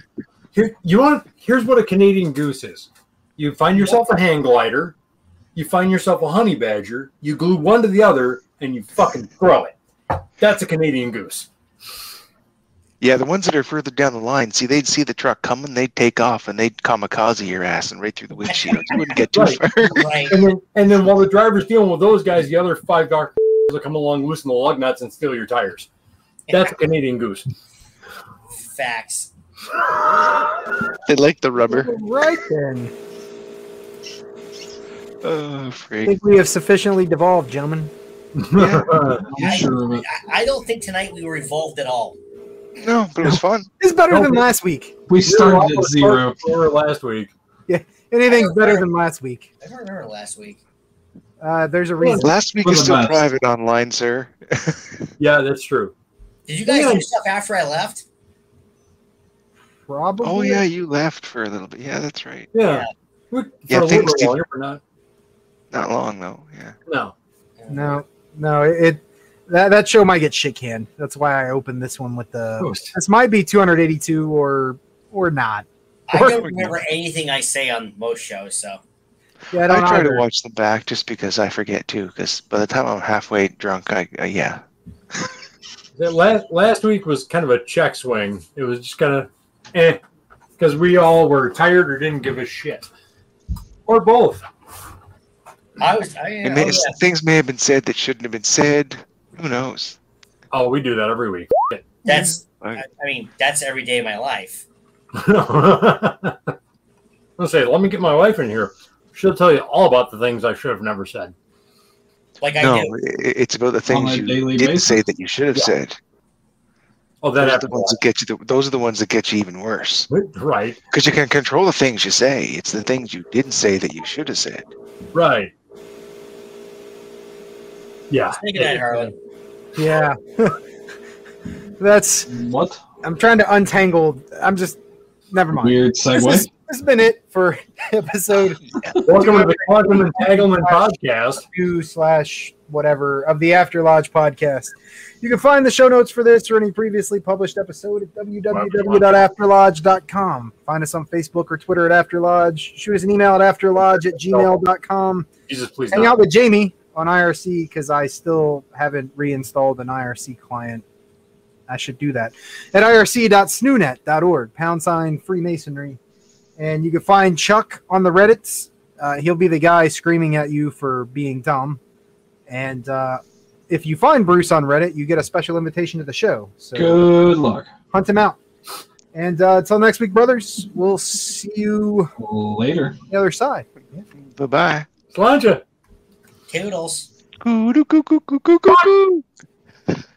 Here, you want, here's what a Canadian goose is. You find yourself a hang glider, you find yourself a honey badger, you glue one to the other, and you fucking throw it. That's a Canadian goose. Yeah, the ones that are further down the line, see, they'd see the truck coming, they'd take off, and they'd kamikaze your ass and right through the windshield. You wouldn't get too right. far. Right. And, then, and then while the driver's dealing with those guys, the other five dark will come along, loosen the lug nuts, and steal your tires. That's a Canadian goose. Facts. They like the rubber. Right then. Oh, freak. I think we have sufficiently devolved, gentlemen. Yeah. I, sure. I, I don't think tonight we were evolved at all. No, but it was fun. It's better no, than last week. We started at zero. Last week. Yeah, anything's better than last week. I don't remember last week. Uh, there's a reason. Last week is still last. Private online, sir. Yeah, that's true. Did you guys yeah. do stuff after I left? Probably. Oh yeah, you left for a little bit. Yeah, that's right. Yeah. Yeah, yeah for things did, longer, not. Not long though. Yeah. No. No. No. It. That that show might get shit canned. That's why I opened this one with the. Oops. This might be two eighty-two or or not. I or, don't remember no. anything I say on most shows, so. Yeah, I, don't I try either. to watch them back just because I forget too. Because by the time I'm halfway drunk, I uh, yeah. last last week was kind of a check swing. It was just kind of eh, because we all were tired or didn't give a shit, or both. I was. I, it may, oh, yeah. Things may have been said that shouldn't have been said. Who knows? Oh, we do that every week. That's, I mean, that's every day of my life. Let's say, let me get my wife in here. She'll tell you all about the things I should have never said. Like I no, do. It's about the things you didn't basis. say that you should have yeah. said. Oh, that those are the ones that get you. The, those are the ones that get you even worse. Right. Because you can control the things you say. It's the things you didn't say that you should have said. Right. Yeah. Take it out, Harlan. Yeah. That's what I'm trying to untangle. I'm just never mind. Weird segue. This, this has been it for episode. Welcome to the Quantum Entanglement Podcast. Two slash whatever of the After Lodge podcast. You can find the show notes for this or any previously published episode at w w w dot after lodge dot com. Find us on Facebook or Twitter at After Lodge. Shoot us an email at afterlodge at gmail dot com. Jesus, please. Hang out with Jamie on I R C, because I still haven't reinstalled an I R C client. I should do that. At I R C dot snoonet dot org, pound sign Freemasonry. And you can find Chuck on the Reddits. Uh, he'll be the guy screaming at you for being dumb. And uh, if you find Bruce on Reddit, you get a special invitation to the show. So good luck. Hunt him out. And uh, until next week, brothers, we'll see you later on the other side. Yeah. Bye-bye. Slanja. Toodles. Coo-doo-coo-coo-coo-coo-coo-coo.